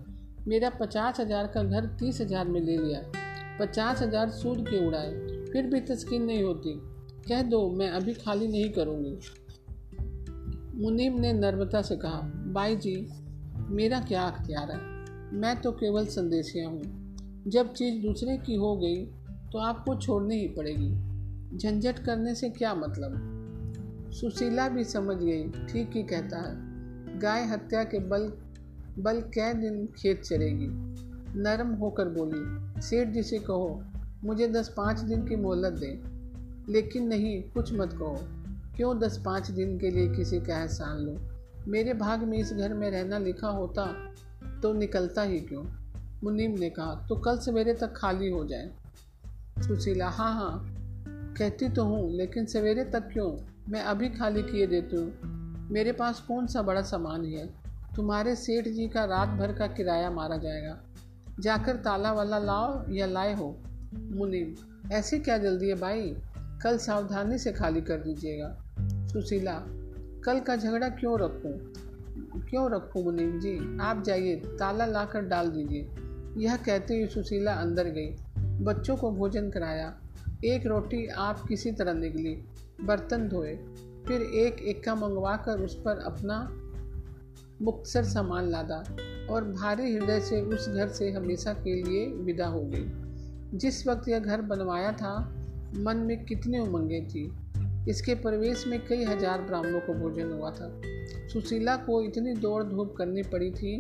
मेरा पचास हज़ार का घर तीस हज़ार में ले लिया, पचास हज़ार सूद के उड़ाए, फिर भी तस्कीन नहीं होती। कह दो मैं अभी खाली नहीं करूँगी। मुनीम ने नम्रता से कहा, बाई जी, मेरा क्या अख्तियार है, मैं तो केवल संदेशिया हूँ, जब चीज़ दूसरे की हो गई तो आपको छोड़नी ही पड़ेगी, झंझट करने से क्या मतलब। सुशीला भी समझ गई, ठीक ही कहता है, गाय हत्या के बल बल कै दिन खेत चरेगी। नरम होकर बोली, सेठ जी से कहो मुझे दस पाँच दिन की मोहलत दें। लेकिन नहीं, कुछ मत कहो, क्यों दस पाँच दिन के लिए किसी का एहसान लो। मेरे भाग में इस घर में रहना लिखा होता तो निकलता ही क्यों। मुनीम ने कहा, तो कल सवेरे तक खाली हो जाए। सुशीला, हाँ हाँ कहती तो हूँ, लेकिन सवेरे तक क्यों, मैं अभी खाली किए देती हूँ। मेरे पास कौन सा बड़ा सामान है, तुम्हारे सेठ जी का रात भर का किराया मारा जाएगा। जाकर ताला वाला लाओ या लाए हो। मुनीम, ऐसी क्या जल्दी है भाई, कल सावधानी से खाली कर दीजिएगा। सुशीला, कल का झगड़ा क्यों रखूं क्यों रखूं मुनीम जी, आप जाइए, ताला लाकर डाल दीजिए। यह कहते हुए सुशीला अंदर गई, बच्चों को भोजन कराया, एक रोटी आप किसी तरह निगली, बर्तन धोए, फिर एक एक्का मंगवा कर उस पर अपना मुख्तसर सामान लादा और भारी हृदय से उस घर से हमेशा के लिए विदा हो गई। जिस वक्त यह घर बनवाया था, मन में कितनी उमंगें थी। इसके प्रवेश में कई हजार ब्राह्मणों को भोजन हुआ था। सुशीला को इतनी दौड़ धूप करनी पड़ी थी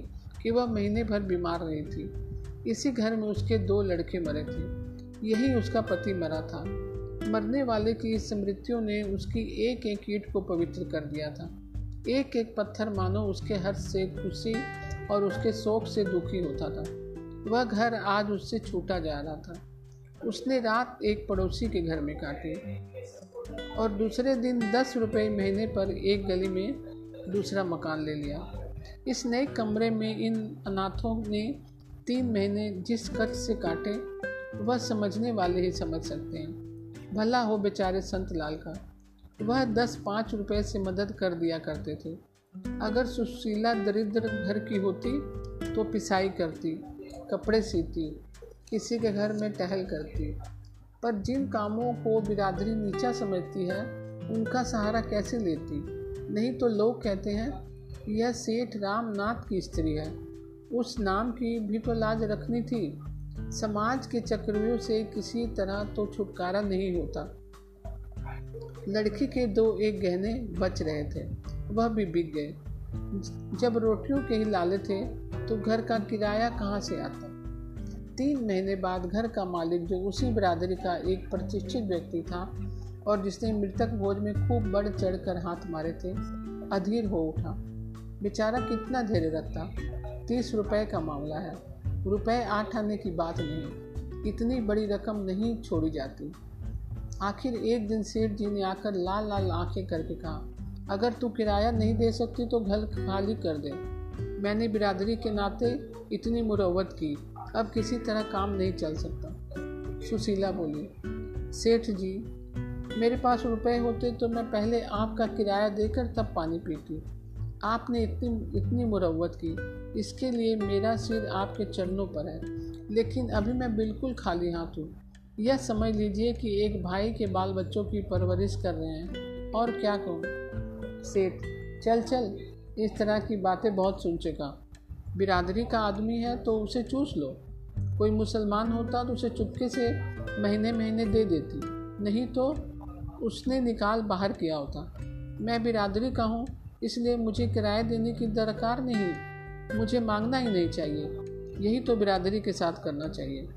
कि वह महीने भर बीमार रही थी। इसी घर में उसके दो लड़के मरे थे, यही उसका पति मरा था। मरने वाले की इस स्मृतियों ने उसकी एक एक ईंट को पवित्र कर दिया था। एक एक पत्थर मानो उसके हर्ष से खुशी और उसके शोक से दुखी होता था। वह घर आज उससे छूटा जा रहा था। उसने रात एक पड़ोसी के घर में काटी और दूसरे दिन दस रुपये महीने पर एक गली में दूसरा मकान ले लिया। इस नए कमरे में इन अनाथों ने तीन महीने जिस कष्ट से काटे, वह समझने वाले ही समझ सकते हैं। भला हो बेचारे संत लाल का, वह दस पाँच रुपये से मदद कर दिया करते थे। अगर सुशीला दरिद्र घर की होती तो पिसाई करती, कपड़े सीती, किसी के घर में टहल करती, पर जिन कामों को बिरादरी नीचा समझती है उनका सहारा कैसे लेती। नहीं तो लोग कहते हैं यह सेठ रामनाथ की स्त्री है, उस नाम की भी तो लाज रखनी थी। समाज के चक्रव्यूह से किसी तरह तो छुटकारा नहीं होता। लड़की के दो एक गहने बच रहे थे, वह भी बिक गए। जब रोटियों के ही लाले थे तो घर का किराया कहाँ से आता। तीन महीने बाद घर का मालिक, जो उसी बिरादरी का एक प्रतिष्ठित व्यक्ति था और जिसने मृतक भोज में खूब बढ़ चढ़कर हाथ मारे थे, अधीर हो उठा। बेचारा कितना धैर्य रखता। तीस रुपए का मामला है, रुपए आठ आने की बात नहीं, इतनी बड़ी रकम नहीं छोड़ी जाती। आखिर एक दिन सेठ जी ने आकर लाल लाल आंखें करके कहा, अगर तू किराया नहीं दे सकती तो घर खाली कर दे। मैंने बिरादरी के नाते इतनी मुरव्वत की, अब किसी तरह काम नहीं चल सकता। सुशीला बोली, सेठ जी, मेरे पास रुपए होते तो मैं पहले आपका किराया देकर तब पानी पीती। आपने इतनी इतनी मुरव्वत की, इसके लिए मेरा सिर आपके चरणों पर है, लेकिन अभी मैं बिल्कुल खाली हाथ हूँ। यह समझ लीजिए कि एक भाई के बाल बच्चों की परवरिश कर रहे हैं, और क्या कहूँ। सेठ, चल चल, इस तरह की बातें बहुत सुन चुका। बिरादरी का आदमी है तो उसे चूस लो। कोई मुसलमान होता तो उसे चुपके से महीने महीने दे देती, नहीं तो उसने निकाल बाहर किया होता। मैं बिरादरी का हूँ, इसलिए मुझे किराया देने की दरकार नहीं, मुझे मांगना ही नहीं चाहिए। यही तो बिरादरी के साथ करना चाहिए।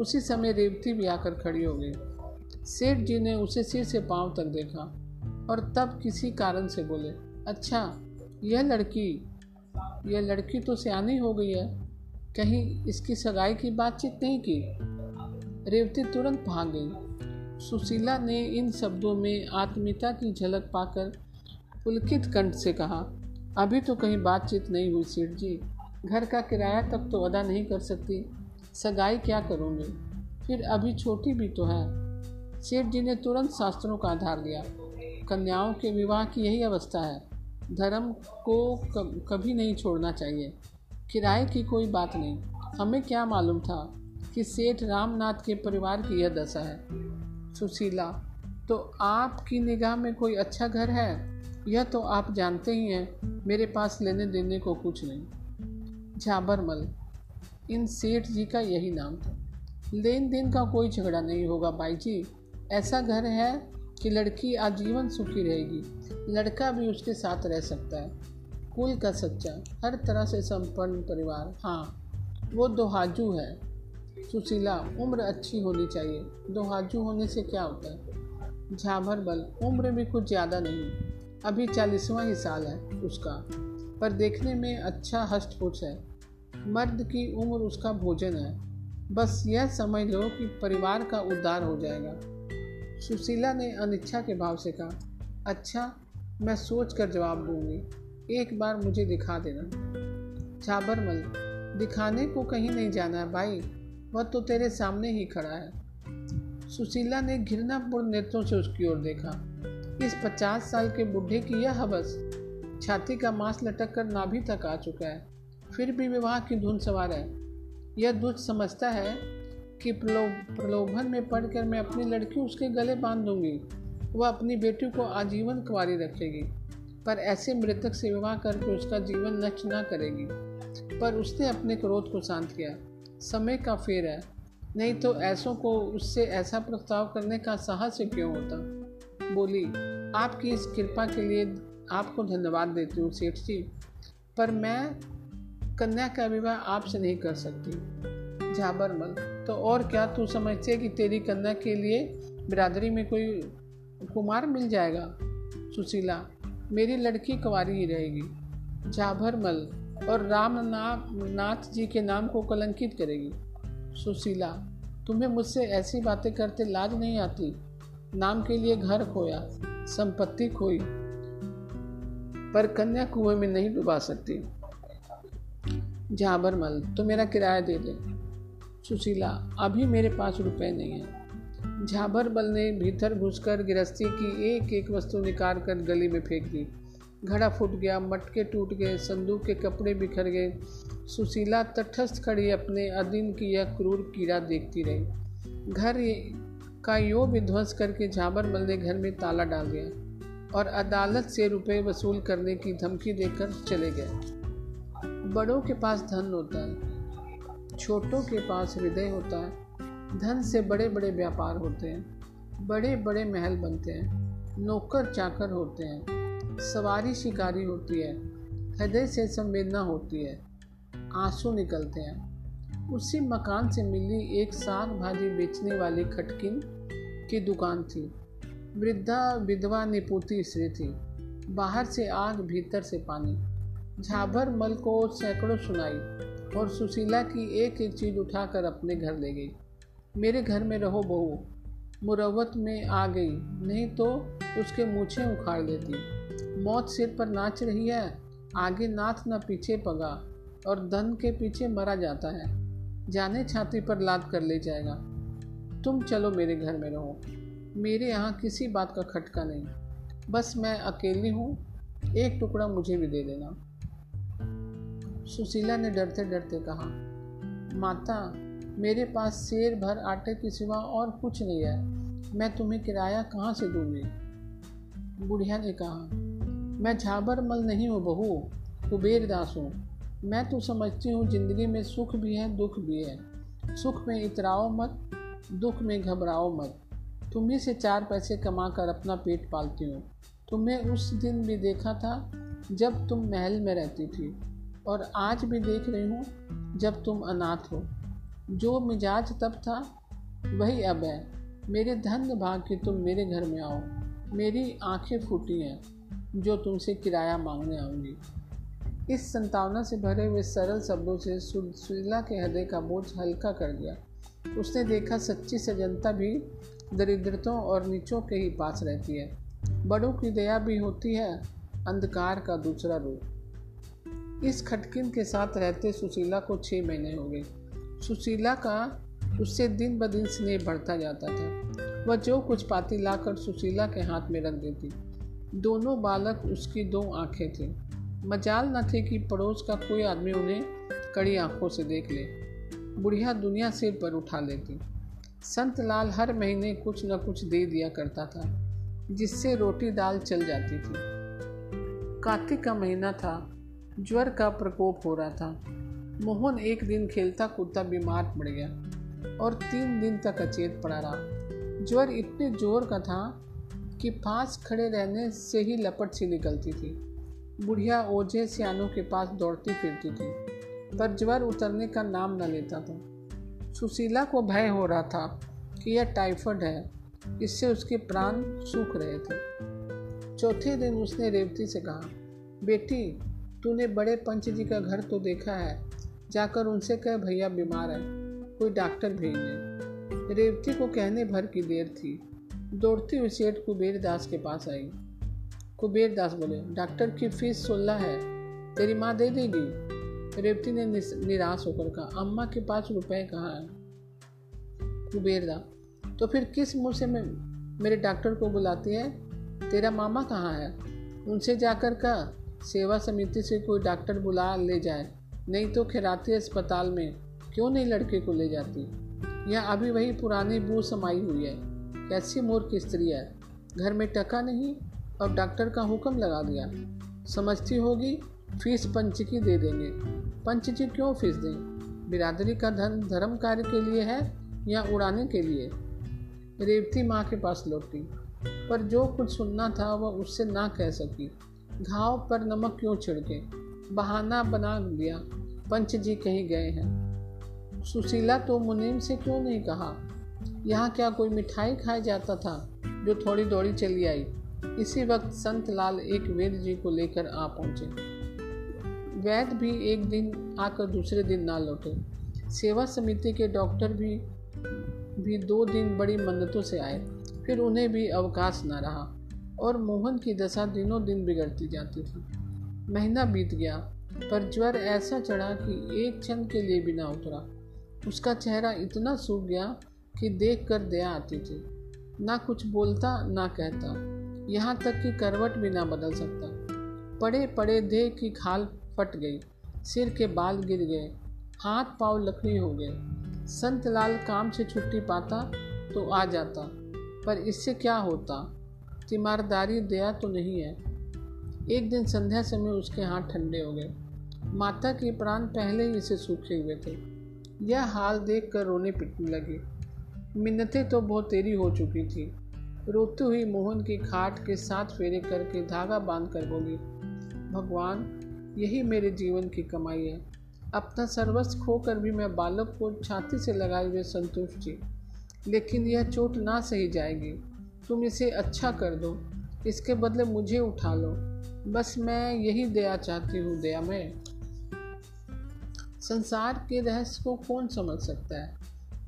उसी समय रेवती भी आकर खड़ी हो गई। सेठ जी ने उसे सिर से पांव तक देखा और तब किसी कारण से बोले, अच्छा यह लड़की यह लड़की तो सयानी हो गई है, कहीं इसकी सगाई की बातचीत नहीं की। रेवती तुरंत भाग गई। सुशीला ने इन शब्दों में आत्मीयता की झलक पाकर पुलकित कंठ से कहा, अभी तो कहीं बातचीत नहीं हुई सेठ जी, घर का किराया तक तो अदा नहीं कर सकती, सगाई क्या करूँगी, फिर अभी छोटी भी तो है। सेठ जी ने तुरंत शास्त्रों का आधार दिया, कन्याओं के विवाह की यही अवस्था है, धर्म को कभी नहीं छोड़ना चाहिए। किराए की कोई बात नहीं, हमें क्या मालूम था कि सेठ रामनाथ के परिवार की यह दशा है। सुशीला, तो आपकी निगाह में कोई अच्छा घर है? यह तो आप जानते ही हैं, मेरे पास लेने देने को कुछ नहीं। झाबरमल, इन सेठ जी का यही नाम था। लेन देन का कोई झगड़ा नहीं होगा भाई जी, ऐसा घर है कि लड़की आजीवन सुखी रहेगी, लड़का भी उसके साथ रह सकता है। कुल का सच्चा, हर तरह से संपन्न परिवार। हाँ, वो दोहाजू है। सुशीला, उम्र अच्छी होनी चाहिए, दोहाजू होने से क्या होता है? झाबरमल, उम्र भी कुछ ज़्यादा नहीं, अभी चालीसवां ही साल है उसका, पर देखने में अच्छा हष्टपुष्ट है। मर्द की उम्र उसका भोजन है, बस यह समझ लो कि परिवार का उद्धार हो जाएगा। सुशीला ने अनिच्छा के भाव से कहा, अच्छा मैं सोच कर जवाब दूंगी, एक बार मुझे दिखा देना। झाबरमल, दिखाने को कहीं नहीं जाना है भाई, वह तो तेरे सामने ही खड़ा है। सुशीला ने घृणापूर्ण नेत्रों से उसकी ओर देखा। इस पचास साल के बूढ़े की यह हवस, छाती का मांस लटक कर नाभि तक आ चुका है, फिर भी विवाह की धुन सवार है। यह दुष्ट समझता है कि प्रलोभन में पड़कर मैं अपनी लड़की उसके गले बांध दूंगी, वह अपनी बेटी को आजीवन कुंवारी रखेगी, पर ऐसे मृतक से विवाह करके उसका जीवन नष्ट न करेगी। पर उसने अपने क्रोध को शांत किया, समय का फेर है, नहीं तो ऐसों को उससे ऐसा प्रस्ताव करने का साहस ही क्यों होता। बोली, आपकी इस कृपा के लिए आपको धन्यवाद देती हूँ सेठ जी, पर मैं कन्या का विवाह आपसे नहीं कर सकती। झाबरमल, तो और क्या तू समझती है कि तेरी कन्या के लिए बिरादरी में कोई कुमार मिल जाएगा? सुशीला, मेरी लड़की कुंवारी ही रहेगी। झाबरमल, और रामनाथ जी के नाम को कलंकित करेगी। सुशीला, तुम्हें मुझसे ऐसी बातें करते लाज नहीं आती? नाम के लिए घर खोया, संपत्ति खोई, पर कन्या कुएं में नहीं डुबा सकती। झाबरमल, तो मेरा किराया दे दे। सुशीला, अभी मेरे पास रुपए नहीं है। झाबरमल ने भीतर घुसकर गृहस्थी की एक एक वस्तु निकाल कर गली में फेंक दी। घड़ा फूट गया, मटके टूट गए, संदूक के कपड़े बिखर गए। सुशीला तटस्थ खड़ी अपने अधीन की यह क्रूर कीड़ा देखती रही। घर का यो विध्वंस करके झाबरमल ने घर में ताला डाल दिया और अदालत से रुपये वसूल करने की धमकी देकर चले गए। बड़ों के पास धन होता है, छोटों के पास हृदय होता है। धन से बड़े बड़े व्यापार होते हैं, बड़े बड़े महल बनते हैं, नौकर चाकर होते हैं, सवारी शिकारी होती है, हृदय से संवेदना होती है, आंसू निकलते हैं। उसी मकान से मिली एक साग भाजी बेचने वाली खटकिन की दुकान थी। वृद्धा विधवा निपुती स्त्री थी, बाहर से आग भीतर से पानी। झाबरमल को सैकड़ों सुनाई और सुशीला की एक एक चीज़ उठाकर अपने घर ले गई। मेरे घर में रहो बहू, मुरवत में आ गई, नहीं तो उसके मूछें उखाड़ लेती। मौत सिर पर नाच रही है, आगे नाथ न पीछे पगा, और धन के पीछे मरा जाता है, जाने छाती पर लाद कर ले जाएगा। तुम चलो मेरे घर में रहो, मेरे यहाँ किसी बात का खटका नहीं, बस मैं अकेली हूँ, एक टुकड़ा मुझे भी दे देना। सुशीला ने डरते डरते कहा, माता मेरे पास शेर भर आटे के सिवा और कुछ नहीं है, मैं तुम्हें किराया कहाँ से दूंगी? बुढ़िया ने कहा, मैं झाबरमल नहीं हूँ बहू, कुबेरदास हूँ। मैं तो समझती हूँ जिंदगी में सुख भी है दुख भी है, सुख में इतराओ मत, दुख में घबराओ मत। तुम्ही से चार पैसे कमा कर अपना पेट पालती हूँ। तुम्हें उस दिन भी देखा था जब तुम महल में रहती थी, और आज भी देख रही हूँ जब तुम अनाथ हो। जो मिजाज तब था वही अब है, मेरे धन्य भाग्य तुम मेरे घर में आओ, मेरी आंखें फूटी हैं जो तुमसे किराया मांगने आऊँगी। इस संतावना से भरे हुए सरल शब्दों से सुशीला के हृदय का बोझ हल्का कर गया। उसने देखा सच्ची सज्जनता भी दरिद्रतों और नीचों के ही पास रहती है, बड़ों की दया भी होती है अंधकार का दूसरा रूप। इस खटकिन के साथ रहते सुशीला को छः महीने हो गए। सुशीला का उससे दिन ब दिन स्नेह बढ़ता जाता था। वह जो कुछ पाती लाकर सुशीला के हाथ में रख देती। दोनों बालक उसकी दो आंखें थे। मजाल न थे कि पड़ोस का कोई आदमी उन्हें कड़ी आंखों से देख ले। बुढ़िया दुनिया सिर पर उठा लेती। संत लाल हर महीने कुछ न कुछ दे दिया करता था, जिससे रोटी दाल चल जाती थी। कार्तिक का महीना था, ज्वर का प्रकोप हो रहा था। मोहन एक दिन खेलता कूदता बीमार पड़ गया और तीन दिन तक अचेत पड़ा रहा। ज्वर इतने जोर का था कि पास खड़े रहने से ही लपट सी निकलती थी। बुढ़िया ओझे सियानों के पास दौड़ती फिरती थी, पर ज्वर उतरने का नाम न लेता था। सुशीला को भय हो रहा था कि यह टाइफाइड है, इससे उसके प्राण सूख रहे थे। चौथे दिन उसने रेवती से कहा, बेटी तूने बड़े पंच जी का घर तो देखा है, जाकर उनसे कह भैया बीमार है, कोई डॉक्टर भेज दे। रेवती को कहने भर की देर थी, दौड़ती हुई सेठ कुबेरदास के पास आई। कुबेरदास बोले, डॉक्टर की फीस सोलह है, तेरी माँ दे देगी। रेवती ने निराश होकर कहा, अम्मा के पास रुपए कहाँ हैं। कुबेरदास, तो फिर किस मुँह से मैं मेरे डॉक्टर को बुलाती है? तेरा मामा कहाँ है? उनसे जाकर कहा सेवा समिति से कोई डॉक्टर बुला ले जाए, नहीं तो खैराती अस्पताल में क्यों नहीं लड़के को ले जाती। यह अभी वही पुरानी बू समाई हुई है, कैसी मोर की स्त्री है, घर में टका नहीं और डॉक्टर का हुक्म लगा दिया। समझती होगी फीस पंच की दे देंगे। पंच जी क्यों फीस दें? बिरादरी का धन धर्म कार्य के लिए है या उड़ाने के लिए। रेवती माँ के पास लौटी, पर जो कुछ सुनना था वह उससे ना कह सकी। घाव पर नमक क्यों छिड़के, बहाना बना दिया पंच जी कहीं गए हैं। सुशीला तो मुनीम से क्यों नहीं कहा, यहाँ क्या कोई मिठाई खाया जाता था जो थोड़ी दौड़ी चली आई। इसी वक्त संत लाल एक वैद्य जी को लेकर आ पहुँचे। वैद्य भी एक दिन आकर दूसरे दिन ना लौटे। सेवा समिति के डॉक्टर भी भी दो दिन बड़ी मन्नतों से आए, फिर उन्हें भी अवकाश ना रहा और मोहन की दशा दिनों दिन बिगड़ती जाती थी। महीना बीत गया, पर ज्वर ऐसा चढ़ा कि एक क्षण के लिए भी ना उतरा। उसका चेहरा इतना सूख गया कि देखकर दया आती थी। ना कुछ बोलता ना कहता, यहाँ तक कि करवट भी ना बदल सकता। पड़े पड़े देह की खाल फट गई, सिर के बाल गिर गए, हाथ पाँव लकड़ी हो गए। संत लाल काम से छुट्टी पाता तो आ जाता, पर इससे क्या होता, तीमारदारी दया तो नहीं है। एक दिन संध्या समय उसके हाथ ठंडे हो गए, माता के प्राण पहले ही इसे सूखे हुए थे। यह हाल देखकर रोने पिटने लगी। मिन्नतें तो बहुत तेरी हो चुकी थी। रोती हुई मोहन की खाट के साथ फेरे करके धागा बांध कर बोली, भगवान यही मेरे जीवन की कमाई है। अपना सर्वस्व खोकर भी मैं बालक को छाती से लगाए हुए संतुष्ट थी, लेकिन यह चोट ना सही जाएगी। तुम इसे अच्छा कर दो, इसके बदले मुझे उठा लो, बस मैं यही दया चाहती हूँ। दया में संसार के रहस्य को कौन समझ सकता है?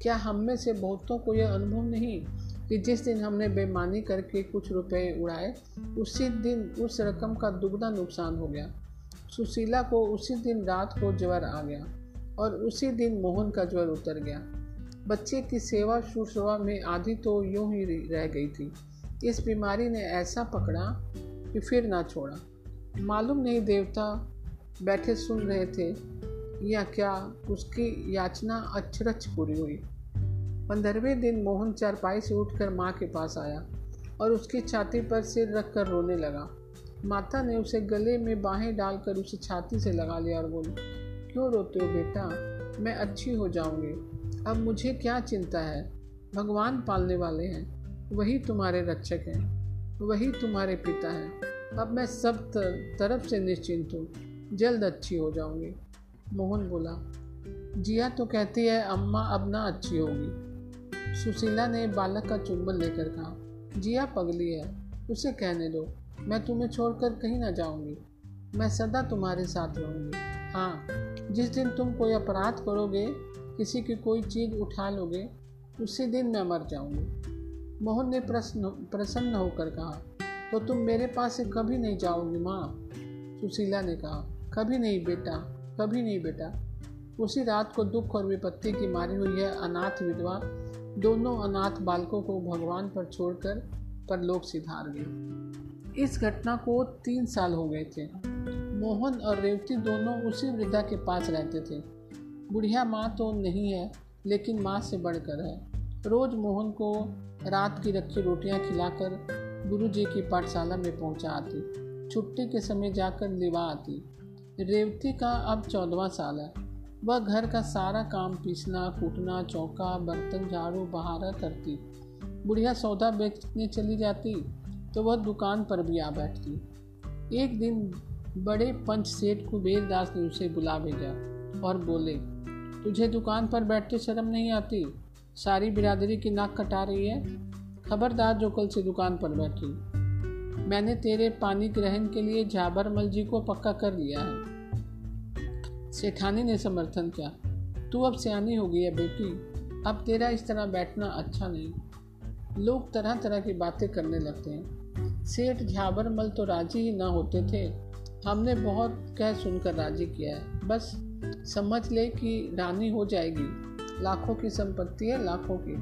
क्या हम में से बहुतों को यह अनुभव नहीं कि जिस दिन हमने बेईमानी करके कुछ रुपए उड़ाए, उसी दिन उस रकम का दुगना नुकसान हो गया। सुशीला को उसी दिन रात को ज्वर आ गया और उसी दिन मोहन का ज्वर उतर गया। बच्चे की सेवा शुश्रूषा में आधी तो यूं ही रह गई थी। इस बीमारी ने ऐसा पकड़ा कि फिर ना छोड़ा। मालूम नहीं देवता बैठे सुन रहे थे या क्या, उसकी याचना अक्षरश पूरी हुई। पंद्रहवें दिन मोहन चारपाई से उठकर माँ के पास आया और उसकी छाती पर सिर रख कर रोने लगा। माता ने उसे गले में बाहें डालकर उसे छाती से लगा लिया और बोली, क्यों रोते हो बेटा, मैं अच्छी हो जाऊँगी, अब मुझे क्या चिंता है। भगवान पालने वाले हैं, वही तुम्हारे रक्षक हैं, वही तुम्हारे पिता हैं। अब मैं सब तरफ से निश्चिंत हूँ, जल्द अच्छी हो जाऊँगी। मोहन बोला, जिया तो कहती है अम्मा अब ना अच्छी होगी। सुशीला ने बालक का चुंबन लेकर कहा, जिया पगली है, उसे कहने दो। मैं तुम्हें छोड़कर कहीं ना जाऊंगी, मैं सदा तुम्हारे साथ रहूंगी। हाँ, जिस दिन तुम कोई अपराध करोगे, किसी की कोई चीज़ उठा लोगे, उसी दिन मैं मर जाऊंगी। मोहन ने प्रश्न प्रसन्न होकर कहा, तो तुम मेरे पास से कभी नहीं जाओगी माँ? सुशीला ने कहा, कभी नहीं बेटा, कभी नहीं बेटा। उसी रात को दुख और विपत्ति की मारी हुई है अनाथ विधवा दोनों अनाथ बालकों को भगवान पर छोड़कर परलोक सिधार गई। इस घटना को तीन साल हो गए थे। मोहन और रेवती दोनों उसी वृद्धा के पास रहते थे। बुढ़िया माँ तो नहीं है, लेकिन माँ से बढ़कर है। रोज मोहन को रात की रखी रोटियां खिलाकर गुरुजी की पाठशाला में पहुंचा आती, छुट्टी के समय जाकर लिवा आती। रेवती का अब चौदहवां साल है। वह घर का सारा काम पीसना, कूटना, चौका, बर्तन, झाड़ू, बहारा करती। बुढ़िया सौदा बेचने चली जाती तो वह दुकान पर भी आ बैठती। एक दिन बड़े पंच सेठ कुबेरदास ने उसे बुला भेजा और बोले, तुझे दुकान पर बैठते शर्म नहीं आती? सारी बिरादरी की नाक कटा रही है। खबरदार जो कल से दुकान पर बैठी। मैंने तेरे पानी ग्रहण के लिए झाबरमल जी को पक्का कर लिया है। सेठानी ने समर्थन किया, तू अब सियानी हो गई है बेटी, अब तेरा इस तरह बैठना अच्छा नहीं। लोग तरह तरह की बातें करने लगते हैं। सेठ झाबरमल तो राजी ही ना होते थे। हमने बहुत कह सुनकर राजी किया है, बस समझ ले कि रानी हो जाएगी। लाखों की संपत्ति है, लाखों की।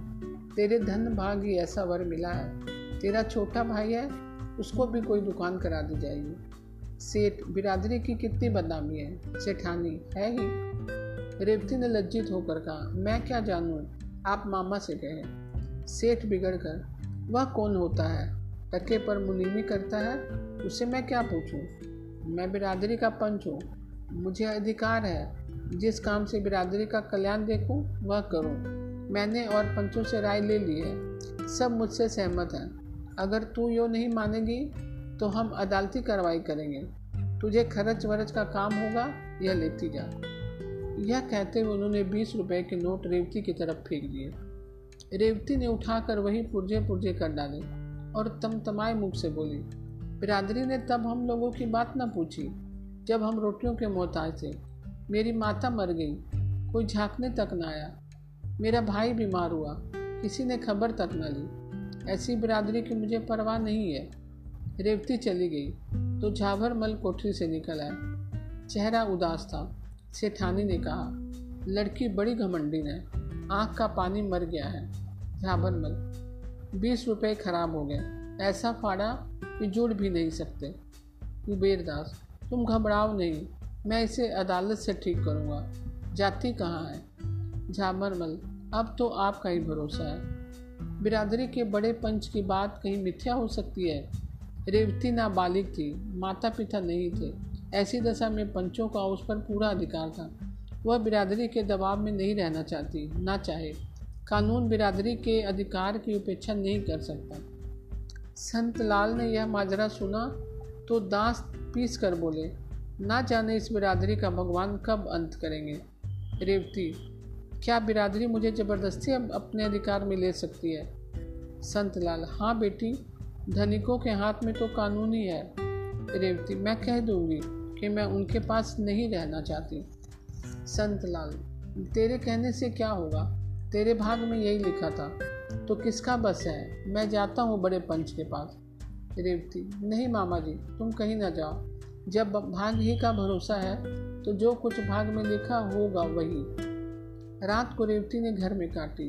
तेरे धन भाग ही ऐसा वर मिला है। तेरा छोटा भाई है, उसको भी कोई दुकान करा दी जाएगी। सेठ, बिरादरी की कितनी बदनामी है। सेठानी, है ही। रेवती ने लज्जित होकर कहा, मैं क्या जानूं, आप मामा से कहें। सेठ बिगड़ कर, वह कौन होता है, टके पर मुनीमी करता है, उसे मैं क्या पूछूं? मैं बिरादरी का पंच हूँ, मुझे अधिकार है। जिस काम से बिरादरी का कल्याण देखूं वह करूं। मैंने और पंचों से राय ले ली है, सब मुझसे सहमत हैं। अगर तू यो नहीं मानेगी तो हम अदालती कार्रवाई करेंगे। तुझे खर्च वर्च का काम होगा, यह लेती जा। यह कहते हुए उन्होंने बीस रुपए के नोट रेवती की तरफ फेंक दिए। रेवती ने उठाकर वही पुर्जे पुर्जे कर डाले और तमतमाए मुख से बोली, बिरादरी ने तब हम लोगों की बात न पूछी जब हम रोटियों के मोहताज थे। मेरी माता मर गई, कोई झांकने तक न आया। मेरा भाई बीमार हुआ, किसी ने खबर तक न ली। ऐसी बिरादरी की मुझे परवाह नहीं है। रेवती चली गई तो झाबरमल कोठरी से निकल आए। चेहरा उदास था। सेठानी ने कहा, लड़की बड़ी घमंडी है, आँख का पानी मर गया है। झाबरमल, बीस रुपये खराब हो गए, ऐसा फाड़ा कि जुड़ भी नहीं सकते। कुबेरदास, तुम घबराओ नहीं, मैं इसे अदालत से ठीक करूँगा। जाति कहाँ है? झाबरमल, अब तो आपका ही भरोसा है। बिरादरी के बड़े पंच की बात कहीं मिथ्या हो सकती है। रेवती नाबालिग थी, माता पिता नहीं थे। ऐसी दशा में पंचों का उस पर पूरा अधिकार था। वह बिरादरी के दबाव में नहीं रहना चाहती, ना चाहे। कानून बिरादरी के अधिकार की उपेक्षा नहीं कर सकता। संत लाल ने यह माजरा सुना तो दास पीस कर बोले, ना जाने इस बिरादरी का भगवान कब अंत करेंगे। रेवती, क्या बिरादरी मुझे ज़बरदस्ती अब अपने अधिकार में ले सकती है? संतलाल, हाँ बेटी, धनिकों के हाथ में तो कानून ही है। रेवती, मैं कह दूंगी कि मैं उनके पास नहीं रहना चाहती। संतलाल, तेरे कहने से क्या होगा, तेरे भाग में यही लिखा था, तो किसका बस है। मैं जाता हूँ बड़े पंच के पास। रेवती, नहीं मामा जी, तुम कहीं ना जाओ। जब भाग ही का भरोसा है तो जो कुछ भाग में लिखा होगा वही। रात को रेवती ने घर में काटी।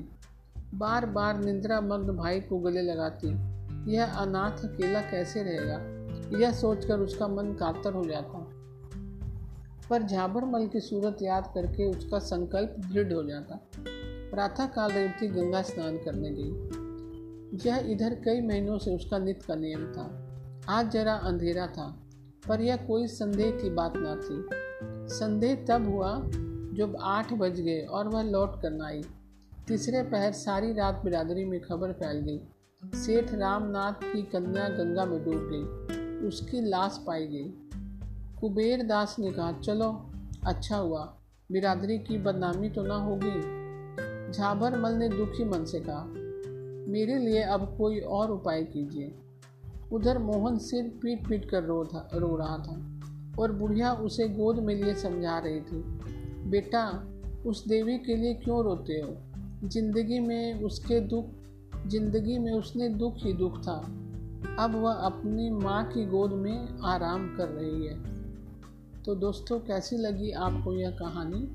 बार बार निंद्रा मग्न भाई को गले लगाती। यह अनाथ अकेला कैसे रहेगा, यह सोचकर उसका मन कातर हो जाता, पर झाबरमल की सूरत याद करके उसका संकल्प दृढ़ हो जाता। प्रातःकाल रेवती गंगा स्नान करने गई। यह इधर कई महीनों से उसका नित का नियम था। आज जरा अंधेरा था, पर यह कोई संदेह की बात ना थी। संदेह तब हुआ जब आठ बज गए और वह लौट कर आई। तीसरे पहर सारी रात बिरादरी में खबर फैल गई। सेठ रामनाथ की कन्या गंगा में डूब गई, उसकी लाश पाई गई। कुबेरदास ने कहा, चलो अच्छा हुआ, बिरादरी की बदनामी तो ना होगी। झाबरमल ने दुखी मन से कहा, मेरे लिए अब कोई और उपाय कीजिए। उधर मोहन सिर पीट पीट कर रो था रो रहा था और बुढ़िया उसे गोद में लिए समझा रही थी, बेटा उस देवी के लिए क्यों रोते हो, जिंदगी में उसके दुख जिंदगी में उसने दुख ही दुख था, अब वह अपनी माँ की गोद में आराम कर रही है। तो दोस्तों, कैसी लगी आपको यह कहानी?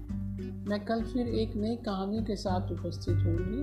मैं कल फिर एक नई कहानी के साथ उपस्थित होंगी।